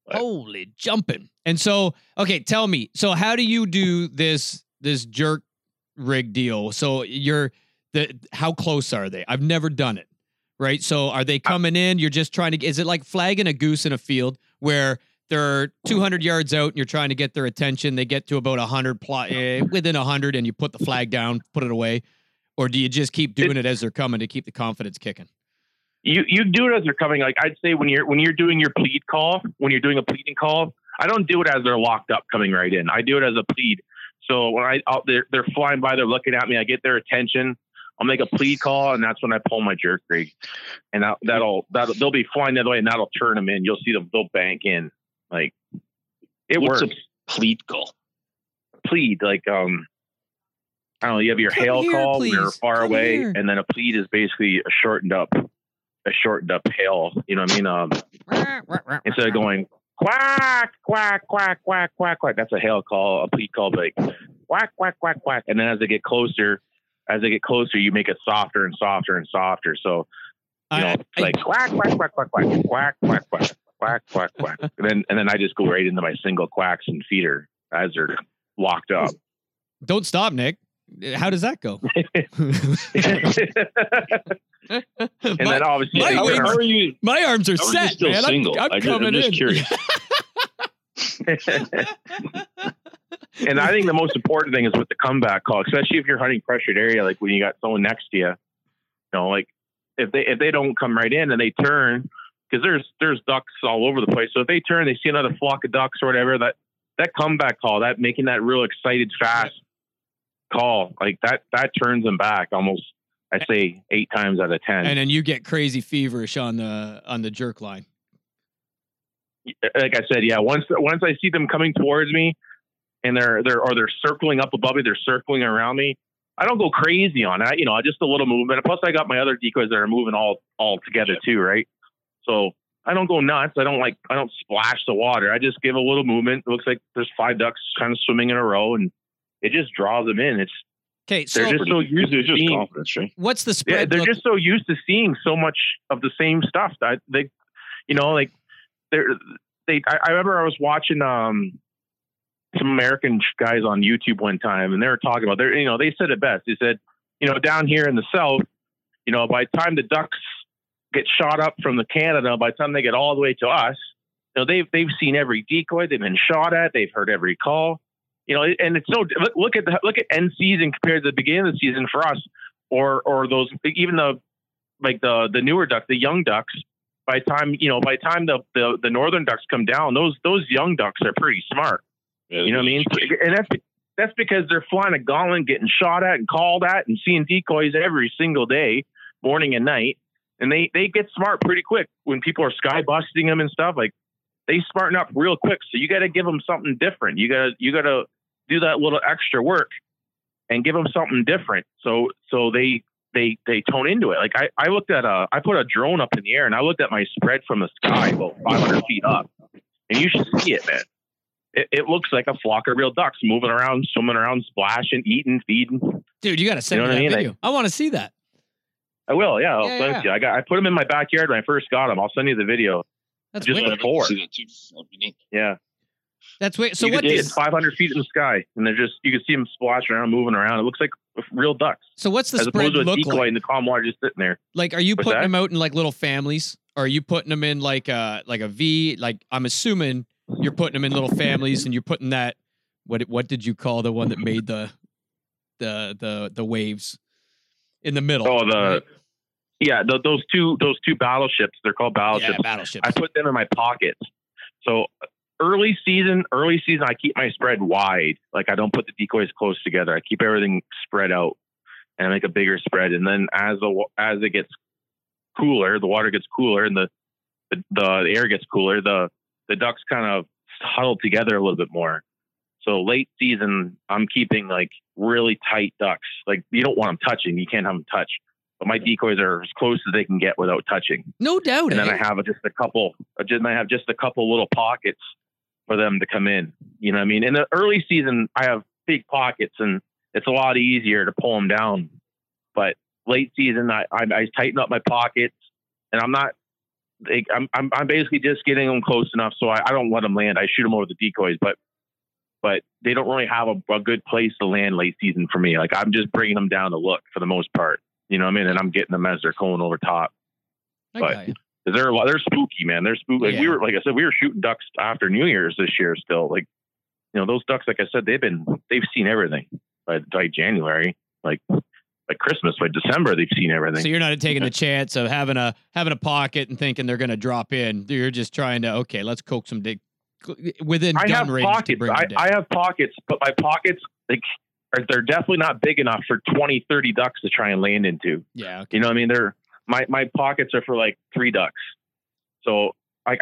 But. Holy jumping. And so, okay, tell me, so how do you do this jerk rig deal? So how close are they? I've never done it. Right. So are they coming in? You're just trying to, is it like flagging a goose in a field where they're 200 yards out and you're trying to get their attention? They get to about 100 within 100 and you put the flag down, put it away. Or do you just keep doing it as they're coming to keep the confidence kicking? You do it as they're coming. Like I'd say when you're doing a pleading call, I don't do it as they're locked up coming right in. I do it as a plead. So when they're flying by, they're looking at me, I get their attention. I'll make a plead call, and that's when I pull my jerk rig, and that'll they'll be flying that way, and that'll turn them in. You'll see them, they'll bank in. Like it What's works. A plead call? Plead, like I don't know. You have your hail call, you're far away, and then a plead is basically a shortened up hail. You know what I mean? Instead of going quack quack quack quack quack quack, that's a hail call. A plead call, like quack quack quack quack, and then as they get closer. You make it softer and softer and softer. So, you know, it's like quack, quack, quack, quack, quack, quack, quack, quack, quack, quack, quack. And then I just go right into my single quacks and feeder as they're locked up. Don't stop, Nick. How does that go? And then obviously, my arms are set, man. I'm just curious. And I think the most important thing is with the comeback call, especially if you're hunting pressured area, like when you got someone next to you, you know, like if they don't come right in and they turn, because there's ducks all over the place. So if they turn, they see another flock of ducks or whatever, that comeback call, that making that real excited, fast call, like that turns them back almost, I say 8 times out of 10. And then you get crazy feverish on the jerk line. Like I said, yeah. Once I see them coming towards me, and they're circling up above me, they're circling around me, I don't go crazy on that. You know, just a little movement. Plus, I got my other decoys that are moving all together too, right? So I don't go nuts. I don't splash the water. I just give a little movement. It looks like there's 5 ducks kind of swimming in a row, and it just draws them in. It's okay. So they're just so used to seeing confidence, right? What's the spread? Yeah, they're just so used to seeing so much of the same stuff that they, you know, like. I remember I was watching some American guys on YouTube one time, and they were talking about their, you know, they said it best. They said, you know, down here in the South, you know, by the time the ducks get shot up from the Canada, by the time they get all the way to us, you know, they've seen every decoy, they've been shot at, they've heard every call, you know, and it's no look at end season compared to the beginning of the season for us, or those, even the newer ducks, the young ducks. By the time the northern ducks come down, those young ducks are pretty smart. Yeah, you know what I mean? And that's because they're flying a gauntlet, getting shot at and called at and seeing decoys every single day, morning and night. And they get smart pretty quick when people are sky busting them and stuff. Like they smarten up real quick. So you got to give them something different. You got to do that little extra work and give them something different. So they tone into it. Like I looked at I put a drone up in the air and I looked at my spread from the sky about 500 feet up, and you should see it, man. It looks like a flock of real ducks moving around, swimming around, splashing, eating, feeding. Dude, you got to send me that video. I want to see that. I will. Yeah. I'll send it to you. I put them in my backyard when I first got them. I'll send you the video. That's just before. Yeah. That's weird. So you it's 500 feet in the sky, and they're just, you can see them splashing around, moving around. It looks like real ducks. So what's the spread look like? As opposed to a decoy in the calm water just sitting there. Like, are you putting them out in like little families? Or are you putting them in like a V? Like, I'm assuming you're putting them in little families, and you're putting that. What did you call the one that made the waves in the middle? Oh, right? Yeah, those two battleships. They're called battleships. Yeah, battleships. I put them in my pocket. So. Early season, I keep my spread wide. Like I don't put the decoys close together. I keep everything spread out and I make a bigger spread. And then as it gets cooler, the water gets cooler and the air gets cooler, the ducks kind of huddle together a little bit more. So late season, I'm keeping like really tight ducks. Like you don't want them touching. You can't have them touch. But my decoys are as close as they can get without touching. No doubt. And then I have just a couple little pockets for them to come in, you know what I mean? In the early season, I have big pockets and it's a lot easier to pull them down. But late season, I tighten up my pockets, and I'm basically just getting them close enough so I don't let them land. I shoot them over the decoys, but they don't really have a good place to land late season for me. Like I'm just bringing them down to look for the most part, you know what I mean? And I'm getting them as they're going over top. Okay. But they're spooky, man. They're spooky. Like yeah. We were, like I said, we were shooting ducks after New Year's this year still. Like, you know, those ducks, like I said, they've seen everything by January, like Christmas, by December, they've seen everything. So you're not taking the chance of having a pocket and thinking they're going to drop in. You're just trying to, okay, let's coax them within gun range. I have pockets, but my pockets, like they're definitely not big enough for 20, 30 ducks to try and land into. Yeah. Okay. You know what I mean? They're, my pockets are for like 3 ducks. So I've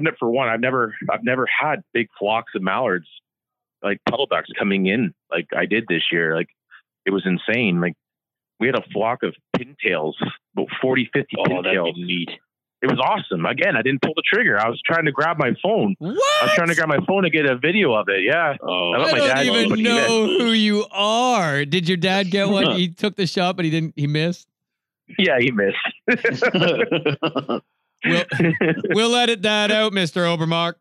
never had big flocks of mallards, like puddle ducks coming in like I did this year. Like it was insane. Like we had a flock of pintails, about 40, 50 pintails. Neat. It was awesome. Again, I didn't pull the trigger. I was trying to grab my phone. What? I was trying to grab my phone to get a video of it. Yeah. Oh, I don't even know who you are. Did your dad get one? He took the shot, but he missed. Yeah, he missed. We'll edit that out, Mr. Obermark.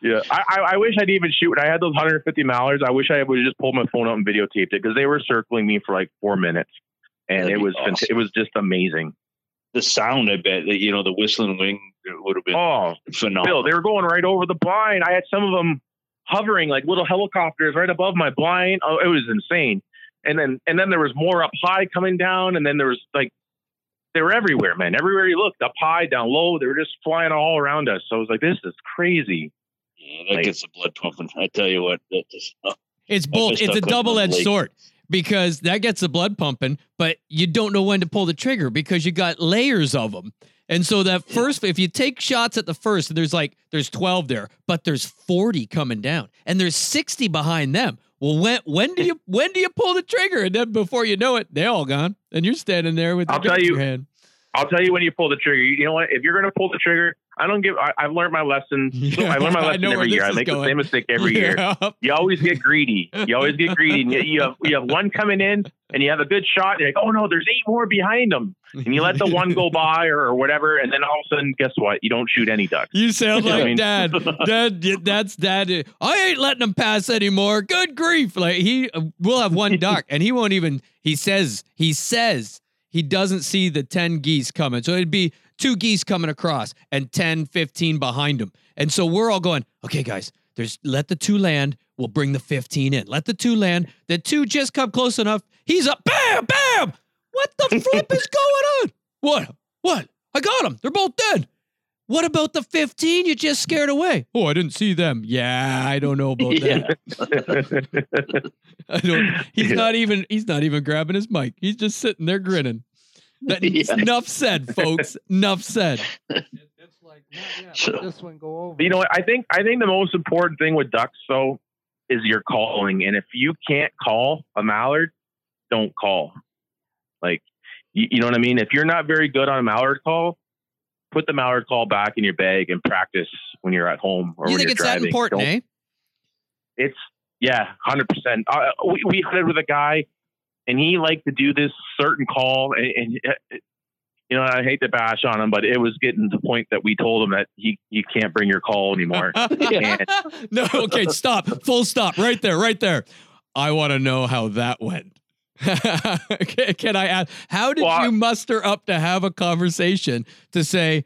Yeah. I wish I'd even shoot. When I had those 150 mallards, I wish I would have just pulled my phone out and videotaped it, because they were circling me for like 4 minutes. And it was awesome. It was just amazing. The sound, I bet, that, you know, the whistling wing would have been phenomenal. Bill, they were going right over the blind. I had some of them hovering like little helicopters right above my blind. Oh, it was insane. And then there was more up high coming down. And then there was like, they were everywhere, man. Everywhere you looked, up high, down low, they were just flying all around us. So I was like, this is crazy. Yeah, that gets the blood pumping. I tell you what, that just, it's both. It's a double-edged sword. Because that gets the blood pumping, but you don't know when to pull the trigger because you got layers of them. And so that first, if you take shots at the first, there's 12 there, but there's 40 coming down and there's 60 behind them. Well, when do you pull the trigger? And then before you know it, they're all gone. And you're standing there with your hand. I'll tell you when you pull the trigger. You know what? If you're going to pull the trigger, I've learned my lesson. Yeah, I learn my lesson every year. I make the same mistake every year. You always get greedy. And you have one coming in and you have a good shot. And you're like, oh no, there's 8 more behind them. And you let the one go by or whatever. And then all of a sudden, guess what? You don't shoot any ducks. You sound like Dad. I ain't letting them pass anymore. Good grief. Like we'll have one duck and he won't even, he says he doesn't see the 10 geese coming. So it'd be 2 geese coming across and 10, 15 behind them. And so we're all going, okay, guys, let the 2 land. We'll bring the 15 in. Let the 2 land. The 2 just come close enough. He's up. Bam, bam. What the flip is going on? What? I got him. They're both dead. What about the 15 you just scared away? Oh, I didn't see them. Yeah, I don't know about that. He's not even grabbing his mic. He's just sitting there grinning. Enough said, folks. Enough said. It's like, let this one go over. You know what? I think the most important thing with ducks, though, is your calling. And if you can't call a mallard, don't call. Like, you know what I mean? If you're not very good on a mallard call, put the mallard call back in your bag and practice when you're at home or when you're driving. You think it's that important, eh? It's, 100%. We hunted with a guy. And he liked to do this certain call, and you know, I hate to bash on him, but it was getting to the point that we told him that you can't bring your call anymore. No, okay, stop. Full stop. Right there. I want to know how that went. Can I ask, how did you muster up to have a conversation to say,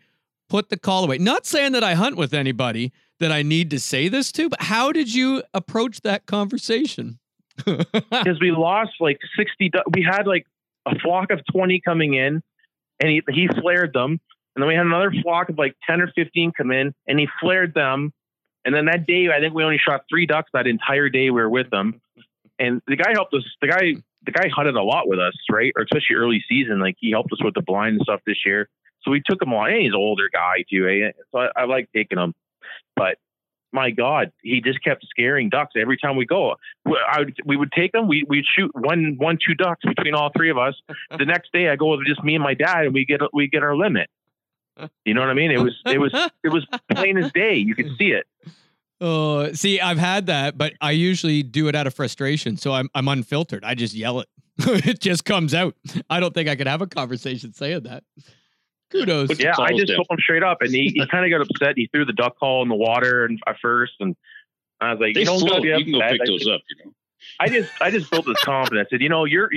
put the call away? Not saying that I hunt with anybody that I need to say this to, but how did you approach that conversation? Because we lost like 60. We had like a flock of 20 coming in, and he flared them. And then we had another flock of like 10 or 15 come in, and he flared them. And then that day, I think we only shot 3 ducks that entire day we were with them. And the guy helped us. The guy hunted a lot with us, right? Or especially early season. Like, he helped us with the blind and stuff this year. So we took him on. And he's an older guy too. So I like taking him, but my God, he just kept scaring ducks every time we go. We would take them. We'd shoot 2 ducks between all 3 of us. The next day, I go with just me and my dad, and we get our limit. You know what I mean? It was plain as day. You could see it. Oh, see, I've had that, but I usually do it out of frustration, so I'm unfiltered. I just yell it. It just comes out. I don't think I could have a conversation saying that. Kudos. But yeah, I just told him straight up, and he kind of got upset. He threw the duck call in the water at first, and I was like, "You don't gotta be upset. You can go pick those up." You know, I just built his confidence. I said, "You know, you're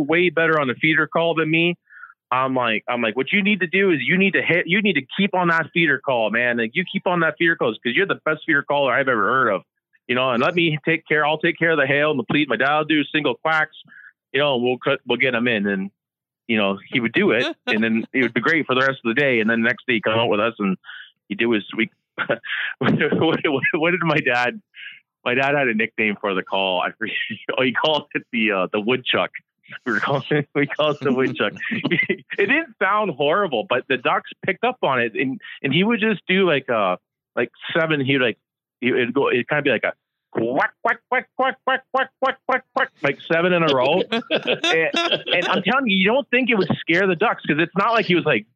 way better on the feeder call than me." I'm like, what you need to do is you need to keep on that feeder call, man. Like, you keep on that feeder call because you're the best feeder caller I've ever heard of. You know, and let me take care. I'll take care of the hail and the pleat. My dad will do single quacks. You know, we'll get him in and. You know, he would do it, and then it would be great for the rest of the day. And then the next day, he'd come out with us, and he did his. What did my dad My dad had a nickname for the call. I forget. Oh, he called it the woodchuck. We called it the woodchuck. It didn't sound horrible, but the ducks picked up on it, and he would just do like seven. He would it'd go. It'd kind of be like a quack quack quack quack quack quack quack quack quack, like seven in a row. and I'm telling you, you don't think it would scare the ducks, because it's not like he was like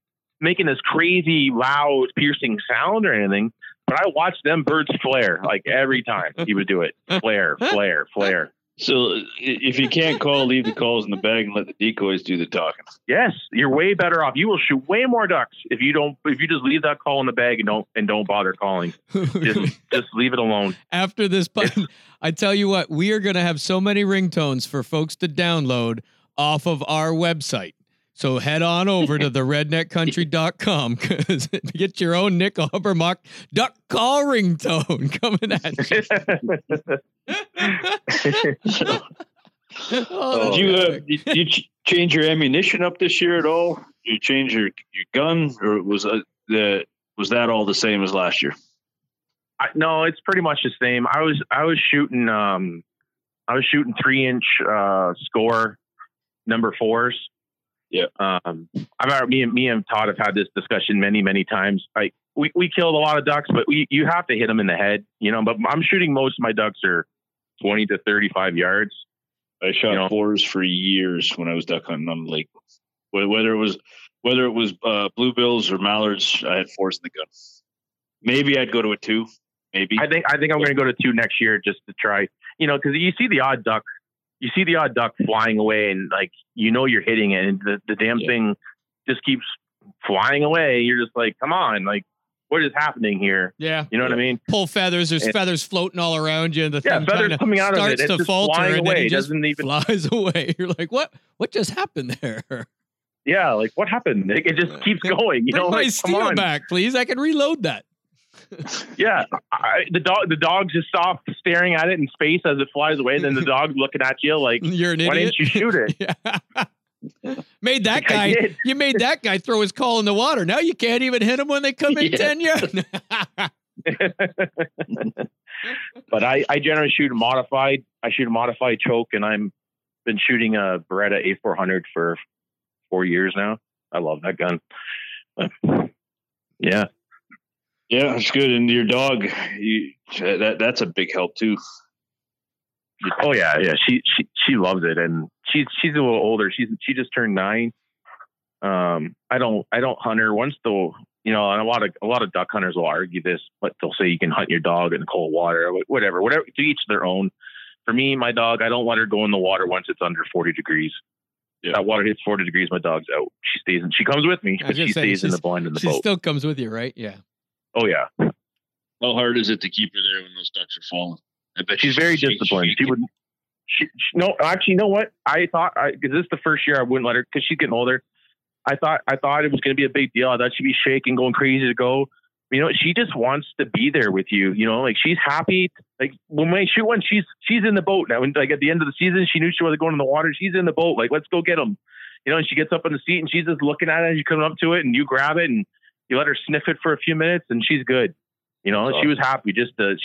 making this crazy loud piercing sound or anything. But I watched them birds flare like every time he would do it. Flare, flare, flare. So if you can't call, leave the calls in the bag and let the decoys do the talking. Yes, you're way better off. You will shoot way more ducks if you just leave that call in the bag and don't bother calling. Just leave it alone. After this, I tell you what, we are going to have so many ringtones for folks to download off of our website. So head on over to theredneckcountry.com, because get your own Nick Obermark duck call ringtone coming at you. Did you change your ammunition up this year at all? Did you change your gun, or was that all the same as last year? No, it's pretty much the same. I was shooting 3-inch score number 4s. Yeah. Me and Todd have had this discussion many, many times. We killed a lot of ducks, but you have to hit them in the head, you know, but I'm shooting, most of my ducks are 20 to 35 yards. I shot 4s for years when I was duck hunting on the lake, whether it was bluebills or mallards, I had 4s in the gun. Maybe I'd go to a 2, maybe. I think I'm going to go to 2 next year just to try, cause you see the odd duck flying away, and you're hitting it, and the damn thing just keeps flying away. You're just like, come on, what is happening here? Yeah. You know what I mean? Pull feathers. There's feathers floating all around you. And the thing feathers coming out of it. It's just flying away. It doesn't even flies away. You're like, what just happened there? Yeah. Like, what happened? It just keeps going. Bring my steel back, please. I can reload that. Yeah, the dog just stopped staring at it in space as it flies away. Then the dog's looking at you like, "You're an idiot. Why didn't you shoot it?" Yeah. You made that guy throw his call in the water. Now you can't even hit him when they come in 10 yards. But I generally shoot a modified. I shoot a modified choke, and I'm been shooting a Beretta A400 for 4 years now. I love that gun. Yeah. Yeah, it's good. And your dog, that's a big help too. Oh yeah, yeah. She loves it, and she's a little older. She just turned 9. I don't hunt her once though. And a lot of duck hunters will argue this, but they'll say you can hunt your dog in cold water, whatever. To each their own. For me, my dog, I don't let her go in the water once it's under 40 degrees. Yeah. That water hits 40 degrees. My dog's out. She stays in. She comes with me, but she stays in the blind in the boat. She still comes with you, right? Yeah. Oh yeah. How hard is it to keep her there when those ducks are falling? I bet she's very disciplined. She would. No, actually, you know what? I thought, because this is the first year I wouldn't let her, because she's getting older. I thought it was going to be a big deal. I thought she'd be shaking, going crazy to go. She just wants to be there with you. She's happy. Like when we shoot one, she's in the boat now. And at the end of the season, she knew she wasn't going in the water. She's in the boat. Like, let's go get them. And she gets up on the seat and she's just looking at it. And you come up to it and you grab it and you let her sniff it for a few minutes, and she's good. She was happy.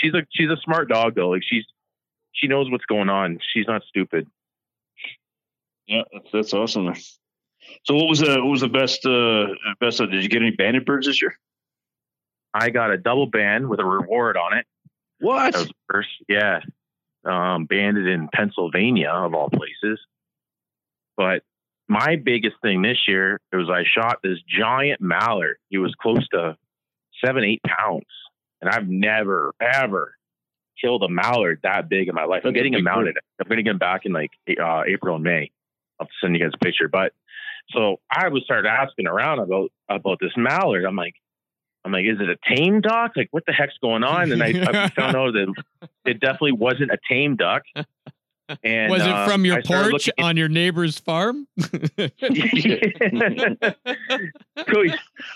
She's a smart dog though. She knows what's going on. She's not stupid. Yeah, that's awesome. So what was the best? Did you get any banded birds this year? I got a double band with a reward on it. What? That was first, yeah. Banded in Pennsylvania of all places, but. My biggest thing this year was I shot this giant mallard. He was close to 7-8 pounds. And I've never, ever killed a mallard that big in my life. I'm getting him mounted. I'm going to get him back in April and May. I'll send you guys a picture. But so I was started asking around about this mallard. I'm like, is it a tame duck? Like, what the heck's going on? And I found out that it definitely wasn't a tame duck. And, was it from your porch on your neighbor's farm? So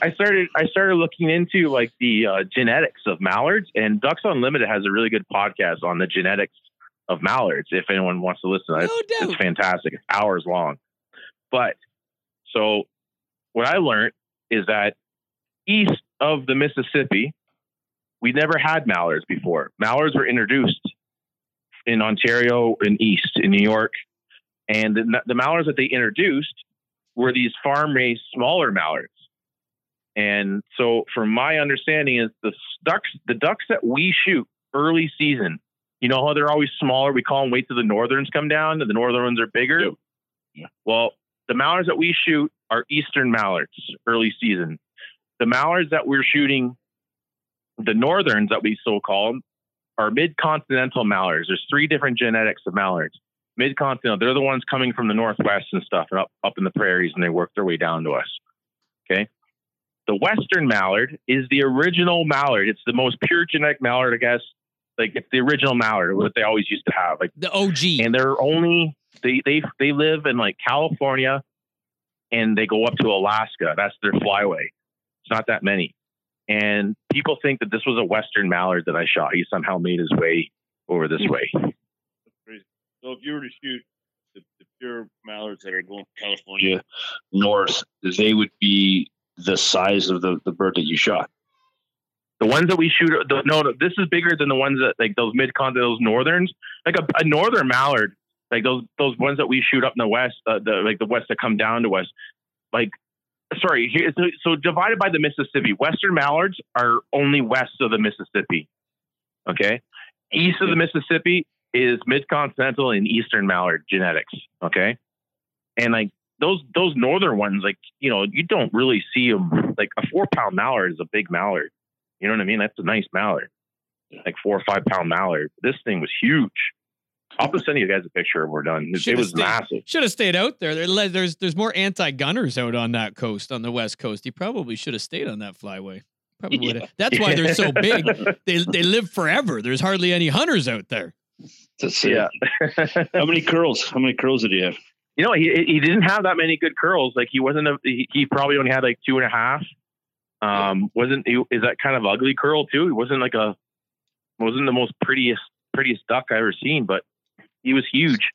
I started looking into the genetics of mallards, and Ducks Unlimited has a really good podcast on the genetics of mallards. If anyone wants to listen, it's fantastic. It's hours long. But so what I learned is that east of the Mississippi, we never had mallards before. Mallards were introduced in Ontario and east in New York. And the mallards that they introduced were these farm-raised smaller mallards. And so from my understanding is the ducks that we shoot early season, you know how they're always smaller. We call them wait till the northerns come down and the northern ones are bigger. Yeah. Well, the mallards that we shoot are eastern mallards early season. The mallards that we're shooting, the northerns that we so call them, are mid-continental mallards. There's three different genetics of mallards. Mid-continental, they're the ones coming from the northwest and stuff and up in the prairies, and they work their way down to us. Okay. The western mallard is the original mallard. It's the most pure genetic mallard, I guess. Like, it's the original mallard, what they always used to have, like the OG. And they're only they live in like California, and they go up to Alaska. That's their flyway. It's not that many. And people think that this was a western mallard that I shot. He somehow made his way over this way. That's crazy. So if you were to shoot the pure mallards that are going to California north, they would be the size of the bird that you shot. The ones that we shoot, this is bigger than the ones that, like, those mid-continent, those northerns. Like a northern mallard, like those ones that we shoot up in the west, the west that come down to us. Like, sorry, so divided by the Mississippi. Western mallards are only west of the Mississippi. Okay, east of the Mississippi is mid-continental and eastern mallard genetics. Okay, and like, Those northern ones, like, you know, you don't really see them. Like, a 4-pound mallard is a big mallard. You know what I mean? That's a nice mallard, like 4 or 5 pound mallard. This thing was huge. I'll just send you guys a picture when we're done. It was massive. Should have stayed out there. There's more anti-gunners out on that coast, on the west coast. You probably should have stayed on that flyway. Probably would have. That's why they're so big. They live forever. There's hardly any hunters out there. Yeah. How many curls did you have? You know, he didn't have that many good curls. Like, he probably only had like 2.5. Is that kind of ugly curl too? He wasn't the most prettiest duck I ever seen, but he was huge.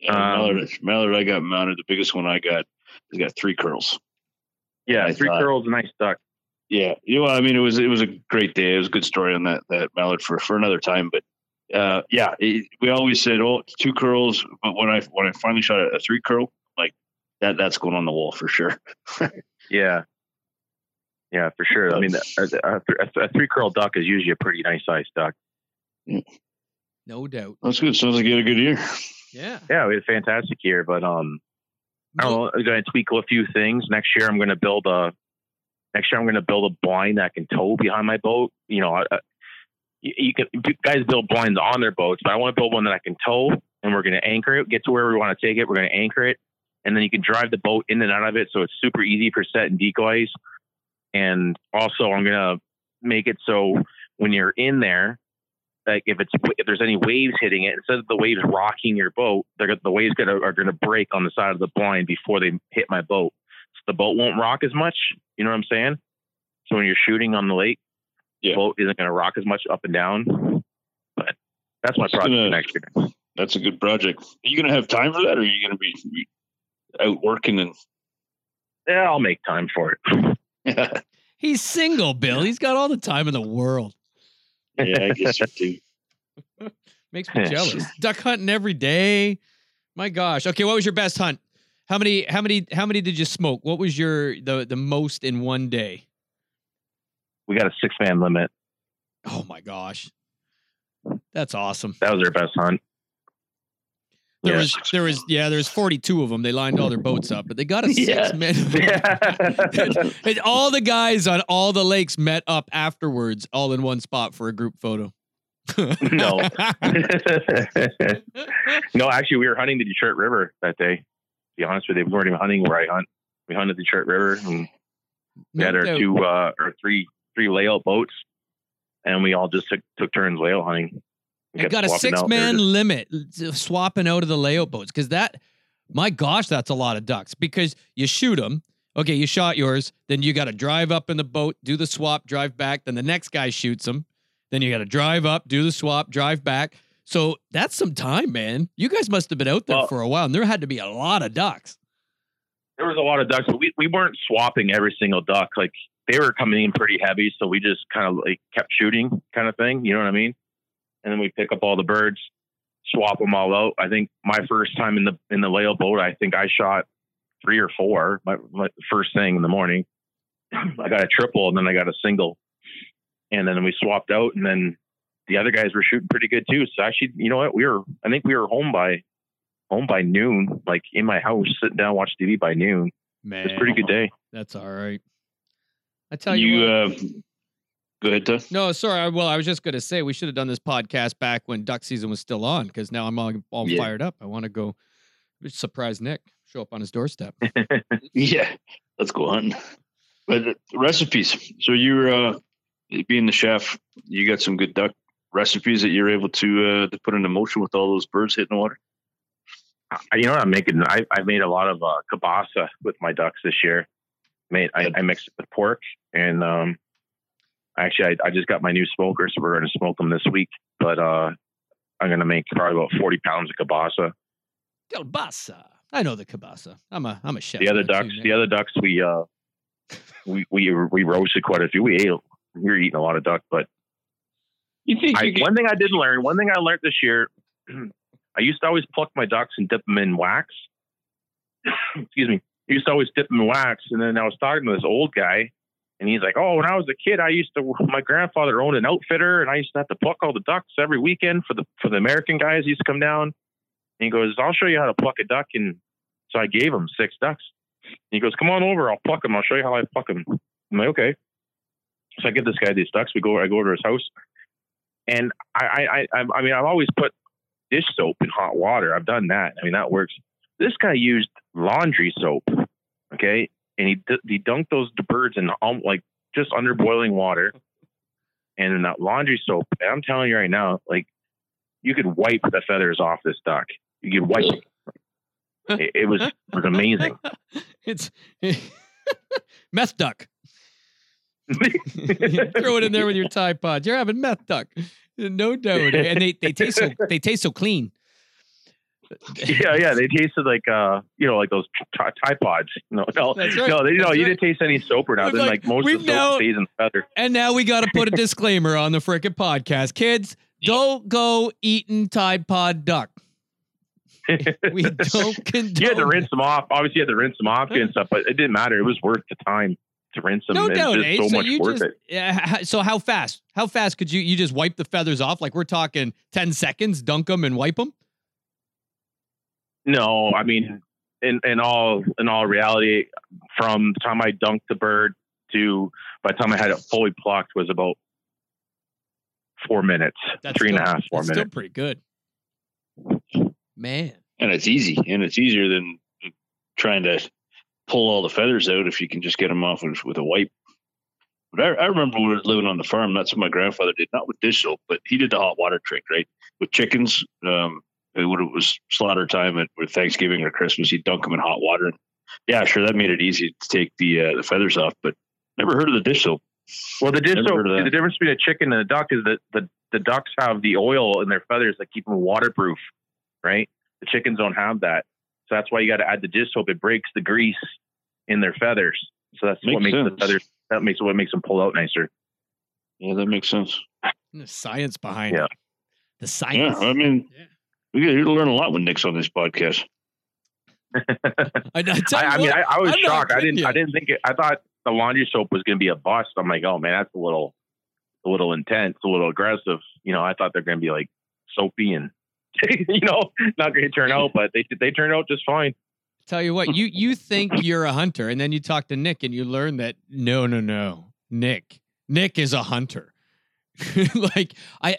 Yeah, mallard I got mounted. The biggest one I got, he's got 3 curls. Yeah. 3 curls, a nice duck. Yeah. You know, I mean, it was a great day. It was a good story on that mallard for another time, but we always said, oh, it's 2 curls, but when I finally shot a 3 curl, like that's going on the wall for sure. yeah, for sure. I mean, a 3 curl duck is usually a pretty nice sized duck. Yeah. No doubt. That's good. Sounds like you had a good year. Yeah, we had a fantastic year, but I don't know. I'm going to tweak a few things. Next year, I'm going to build a blind that can tow behind my boat. You know, guys build blinds on their boats, but I want to build one that I can tow, and we're going to anchor it, get to where we want to take it. We're going to anchor it, and then you can drive the boat in and out of it. So it's super easy for setting decoys. And also, I'm going to make it so when you're in there, like if there's any waves hitting it, instead of the waves rocking your boat, the waves are going to break on the side of the blind before they hit my boat. So the boat won't rock as much. You know what I'm saying? So when you're shooting on the lake, yeah. Boat isn't going to rock as much up and down, but that's my project for next year. That's a good project. Are you going to have time for that, or are you going to be out working? Yeah, I'll make time for it. He's single, Bill. He's got all the time in the world. Yeah, I guess you do. Makes me jealous. Duck hunting every day. My gosh. Okay, what was your best hunt? How many did you smoke? What was the most in one day? We got a 6-man limit. Oh my gosh. That's awesome. That was their best hunt. There was 42 of them. They lined all their boats up, but they got a 6-man. Yeah. And all the guys on all the lakes met up afterwards, all in one spot for a group photo. No. No, actually we were hunting the Detroit River that day. To be honest with you, we weren't even hunting where I hunt. We hunted the Detroit River, and we had our three layout boats, and we all just took turns layout hunting. I got a 6-man limit swapping out of the layout boats, because my gosh, that's a lot of ducks, because you shoot them. Okay, you shot yours, then you got to drive up in the boat, do the swap, drive back, then the next guy shoots them, then you got to drive up, do the swap, drive back. So that's some time, man. You guys must have been out there for a while, and there had to be a lot of ducks. There was a lot of ducks, but we weren't swapping every single duck. Like, they were coming in pretty heavy, so we just kind of like kept shooting, kind of thing. You know what I mean? And then we pick up all the birds. swap them all out. I think my first time in the layout boat, I think I shot 3 or 4. My first thing in the morning, I got a triple and then I got a single, and then we swapped out, and then the other guys were shooting pretty good too. So actually, you know what? I think we were home by noon, like in my house, sitting down, watch TV by noon. Man, it's a pretty good day. That's all right. I tell you what. Go ahead, Tess. No, sorry. Well, I was just going to say we should have done this podcast back when duck season was still on, because now I'm all fired up. I want to go surprise Nick, show up on his doorstep. Yeah, let's go hunting. But recipes. So you're being the chef, you got some good duck recipes that you're able to put into motion with all those birds hitting the water. You know what I'm making? I made a lot of kielbasa with my ducks this year. I mixed it with pork, and actually I just got my new smoker, so we're going to smoke them this week. But I'm going to make probably about 40 pounds of kielbasa. Kielbasa, I know the kielbasa. I'm a chef. The other ducks, we roasted quite a few. We were eating a lot of duck, but one thing I learned this year. I used to always pluck my ducks and dip them in wax. Excuse me. I used to always dip them in wax. And then I was talking to this old guy, and he's like, when I was a kid, my grandfather owned an outfitter, and I used to have to pluck all the ducks every weekend for the American guys who used to come down. And he goes, I'll show you how to pluck a duck. And so I gave him 6 ducks. And he goes, come on over. I'll pluck them. I'll show you how I pluck them. I'm like, okay. So I give this guy these ducks. I go over to his house. And I've always put dish soap in hot water. I've done that. I mean, that works. This guy used laundry soap, okay? And he dunked those birds in just under boiling water, and in that laundry soap. And I'm telling you right now, like, you could wipe the feathers off this duck. You could wipe it. It was amazing. It's meth duck. Throw it in there with your Tide Pod. You're having meth duck. No doubt, and they taste so clean. Yeah, they tasted like like those Tide Pods. You didn't taste any soap or nothing. Like most of those stays in feather. And now we got to put a disclaimer on the frickin' podcast, kids. Don't go eating Tide Pod duck. We don't condone. You had to rinse them off. Obviously, you had to rinse them off and stuff, but it didn't matter. It was worth the time. Rinse them. No doubt, eh? So much worth it. Yeah. So how fast? Could you just wipe the feathers off? Like, we're talking 10 seconds, dunk them and wipe them. No, I mean, in all reality, from the time I dunked the bird to by the time I had it fully plucked was about 4 minutes. That's three and a half, 4 minutes. Still pretty good, man. And it's easy, and it's easier than trying to pull all the feathers out if you can just get them off with a wipe. But I remember when we were living on the farm, that's what my grandfather did, not with dish soap, but he did the hot water trick, right? With chickens, when it was slaughter time at Thanksgiving or Christmas, he'd dunk them in hot water. Yeah, sure, that made it easy to take the feathers off, but never heard of the dish soap. Well, the dish soap, the difference between a chicken and a duck is that the ducks have the oil in their feathers that keep them waterproof, right? The chickens don't have that. So that's why you got to add the dish soap. It breaks the grease in their feathers. So that's what makes them pull out nicer. Yeah, that makes sense. And the science behind it. The science. Yeah, I mean, You're going to learn a lot when Nick's on this podcast. I was shocked. I didn't think it. I thought the laundry soap was going to be a bust. I'm like, oh man, that's a little intense, a little aggressive. You know, I thought they're going to be like soapy and, not going to turn out, but they turn out just fine. Tell you what, you think you're a hunter, and then you talk to Nick, and you learn that no, Nick is a hunter. Why I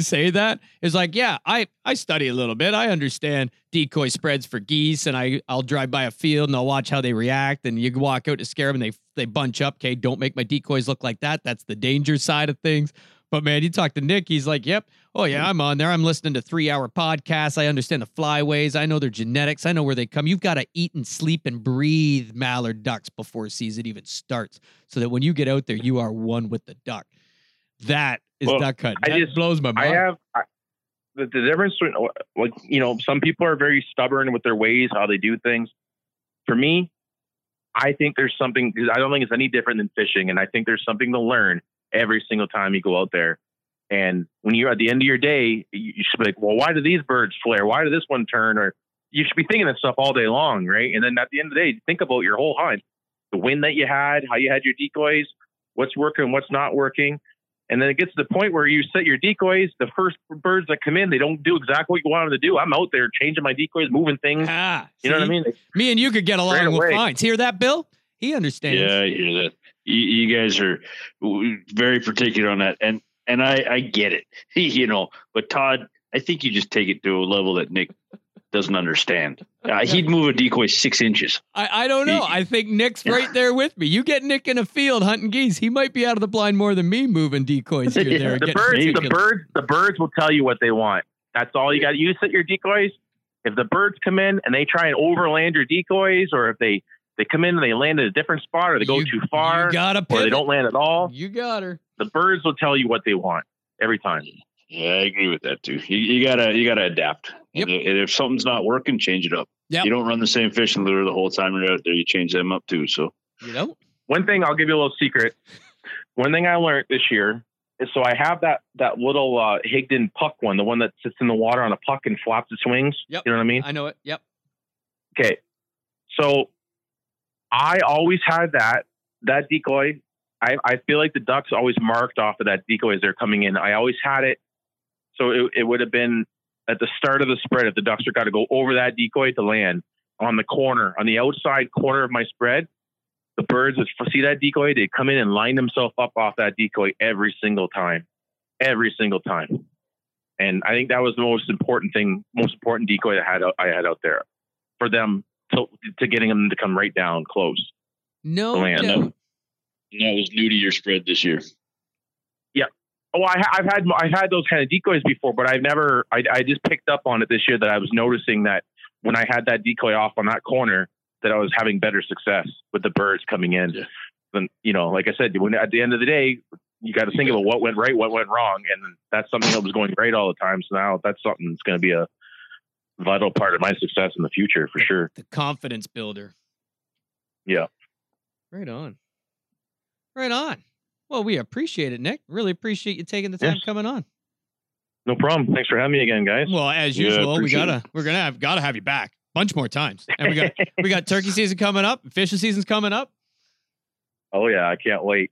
say that is like, I study a little bit. I understand decoy spreads for geese, and I'll drive by a field and I'll watch how they react. And you walk out to scare them, and they bunch up. Okay, don't make my decoys look like that. That's the danger side of things. But man, you talk to Nick, he's like, yep. Oh yeah, I'm on there. I'm listening to 3-hour podcasts. I understand the flyways. I know their genetics. I know where they come. You've got to eat and sleep and breathe mallard ducks before season even starts, so that when you get out there, you are one with the duck. That is duck hunting. That blows my mind. The difference between, some people are very stubborn with their ways, how they do things. For me, I think there's something, I don't think it's any different than fishing, and I think there's something to learn every single time you go out there. And when you're at the end of your day, you should be like, well, why do these birds flare? Why did this one turn? Or you should be thinking that stuff all day long, right? And then at the end of the day, think about your whole hunt, the wind that you had, how you had your decoys, what's working, what's not working. And then it gets to the point where you set your decoys. The first birds that come in, they don't do exactly what you want them to do. I'm out there changing my decoys, moving things. You know what I mean? Me and you could get along with fines. Hear that, Bill? He understands. Yeah, I hear that. You guys are very particular on that. And I get it, you know, but Todd, I think you just take it to a level that Nick doesn't understand. He'd move a decoy 6 inches. I don't know. I think Nick's right there with me. You get Nick in a field hunting geese, he might be out of the blind more than me moving decoys here and there. The birds will tell you what they want. That's all you got to use at your decoys. If the birds come in and they try and overland your decoys, or if they come in and they land at a different spot, or they go too far, or they don't land at all, you got her. The birds will tell you what they want every time. Yeah, I agree with that too. You gotta adapt. Yep. And if something's not working, change it up. Yep. You don't run the same fishing lure the whole time you're out there. You change them up too. So you know, one thing I'll give you a little secret. One thing I learned this year is, so I have that little Higdon puck one, the one that sits in the water on a puck and flaps its wings. Yep. You know what I mean? I know it. Yep. Okay. So I always had that decoy. I feel like the ducks always marked off of that decoy as they're coming in. I always had it. So it would have been at the start of the spread. If the ducks are got to go over that decoy to land on the corner, on the outside corner of my spread, the birds would see that decoy. They'd come in and line themselves up off that decoy every single time. And I think that was the most important decoy that I had out there for them to getting them to come right down close. No. And that was new to your spread this year. Yeah. Oh, I've had those kind of decoys before, but I've never. I just picked up on it this year that I was noticing that when I had that decoy off on that corner, that I was having better success with the birds coming in. Yeah. Then, you know, like I said, at the end of the day, you got to think about what went right, what went wrong, and that's something that was going great all the time. So now that's something that's going to be a vital part of my success in the future for sure. The confidence builder. Yeah. Right on. Well, we appreciate it, Nick. Really appreciate you taking the time coming on. No problem. Thanks for having me again, guys. Well, as usual, we're gonna have you back a bunch more times. And we got turkey season coming up, fishing season's coming up. Oh yeah, I can't wait.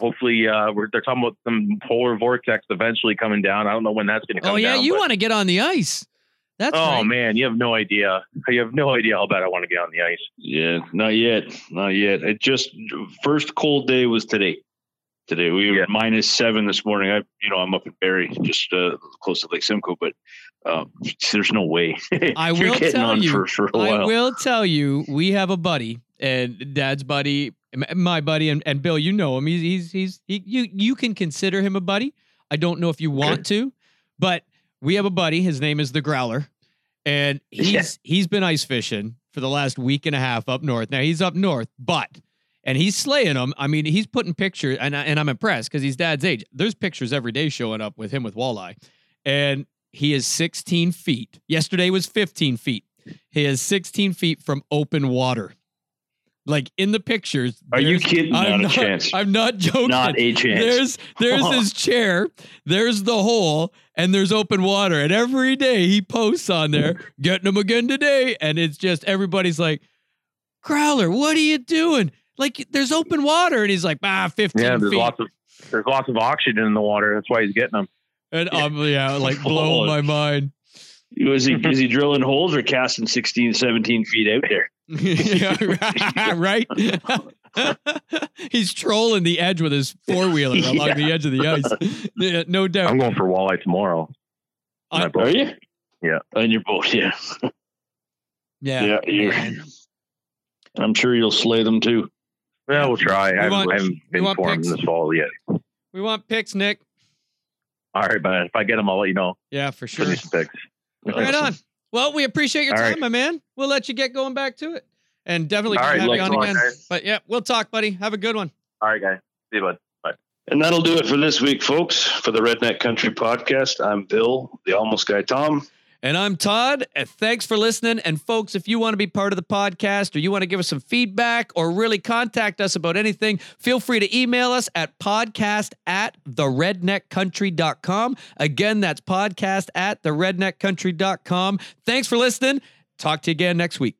Hopefully, they're talking about some polar vortex eventually coming down. I don't know when that's gonna come down. Oh yeah, down, you want to get on the ice. That's right. Man, you have no idea how bad I want to get on the ice. Yeah, not yet. It just first cold day was today. We were -7 this morning. I'm up at Barrie, just close to Lake Simcoe, but there's no way. I will tell you, we have a buddy, and Dad's buddy, my buddy, and Bill, you know him. You can consider him a buddy. I don't know if you want to, but we have a buddy. His name is The Growler, and he's been ice fishing for the last week and a half up north. Now he's up north, and he's slaying them. I mean, he's putting pictures, and I'm impressed because he's Dad's age. There's pictures every day showing up with him with walleye, and he is 16 feet. Yesterday was 15 feet. He is 16 feet from open water. Like in the pictures. Are you kidding? Not a chance. I'm not joking. Not a chance. There's his chair. There's the hole, and there's open water. And every day he posts on there, getting him again today. And it's just everybody's like, Growler, what are you doing? Like there's open water, and he's like, 15 feet. Yeah, there's lots of oxygen in the water. That's why he's getting them. And blowing my mind. Is he drilling holes or casting 16, 17 feet out there? Yeah, right. He's trolling the edge with his four-wheeler along the edge of the ice. Yeah, no doubt. I'm going for walleye tomorrow. Are you? Yeah. On your boat, yeah. Yeah. I'm sure you'll slay them too. Well, we'll try. I haven't been formed this fall yet. We want picks, Nick. All right, but if I get them, I'll let you know. Yeah, for sure. Picks. Right on. Well, we appreciate your time, my man. We'll let you get going back to it. And definitely have you on again. But yeah, we'll talk, buddy. Have a good one. All right, guys. See you, bud. Bye. And that'll do it for this week, folks. For the Redneck Country Podcast, I'm Bill, the Almost Guy Tom. And I'm Todd. And thanks for listening. And folks, if you want to be part of the podcast or you want to give us some feedback or really contact us about anything, feel free to email us at podcast@theredneckcountry.com. Again, that's podcast@theredneckcountry.com. Thanks for listening. Talk to you again next week.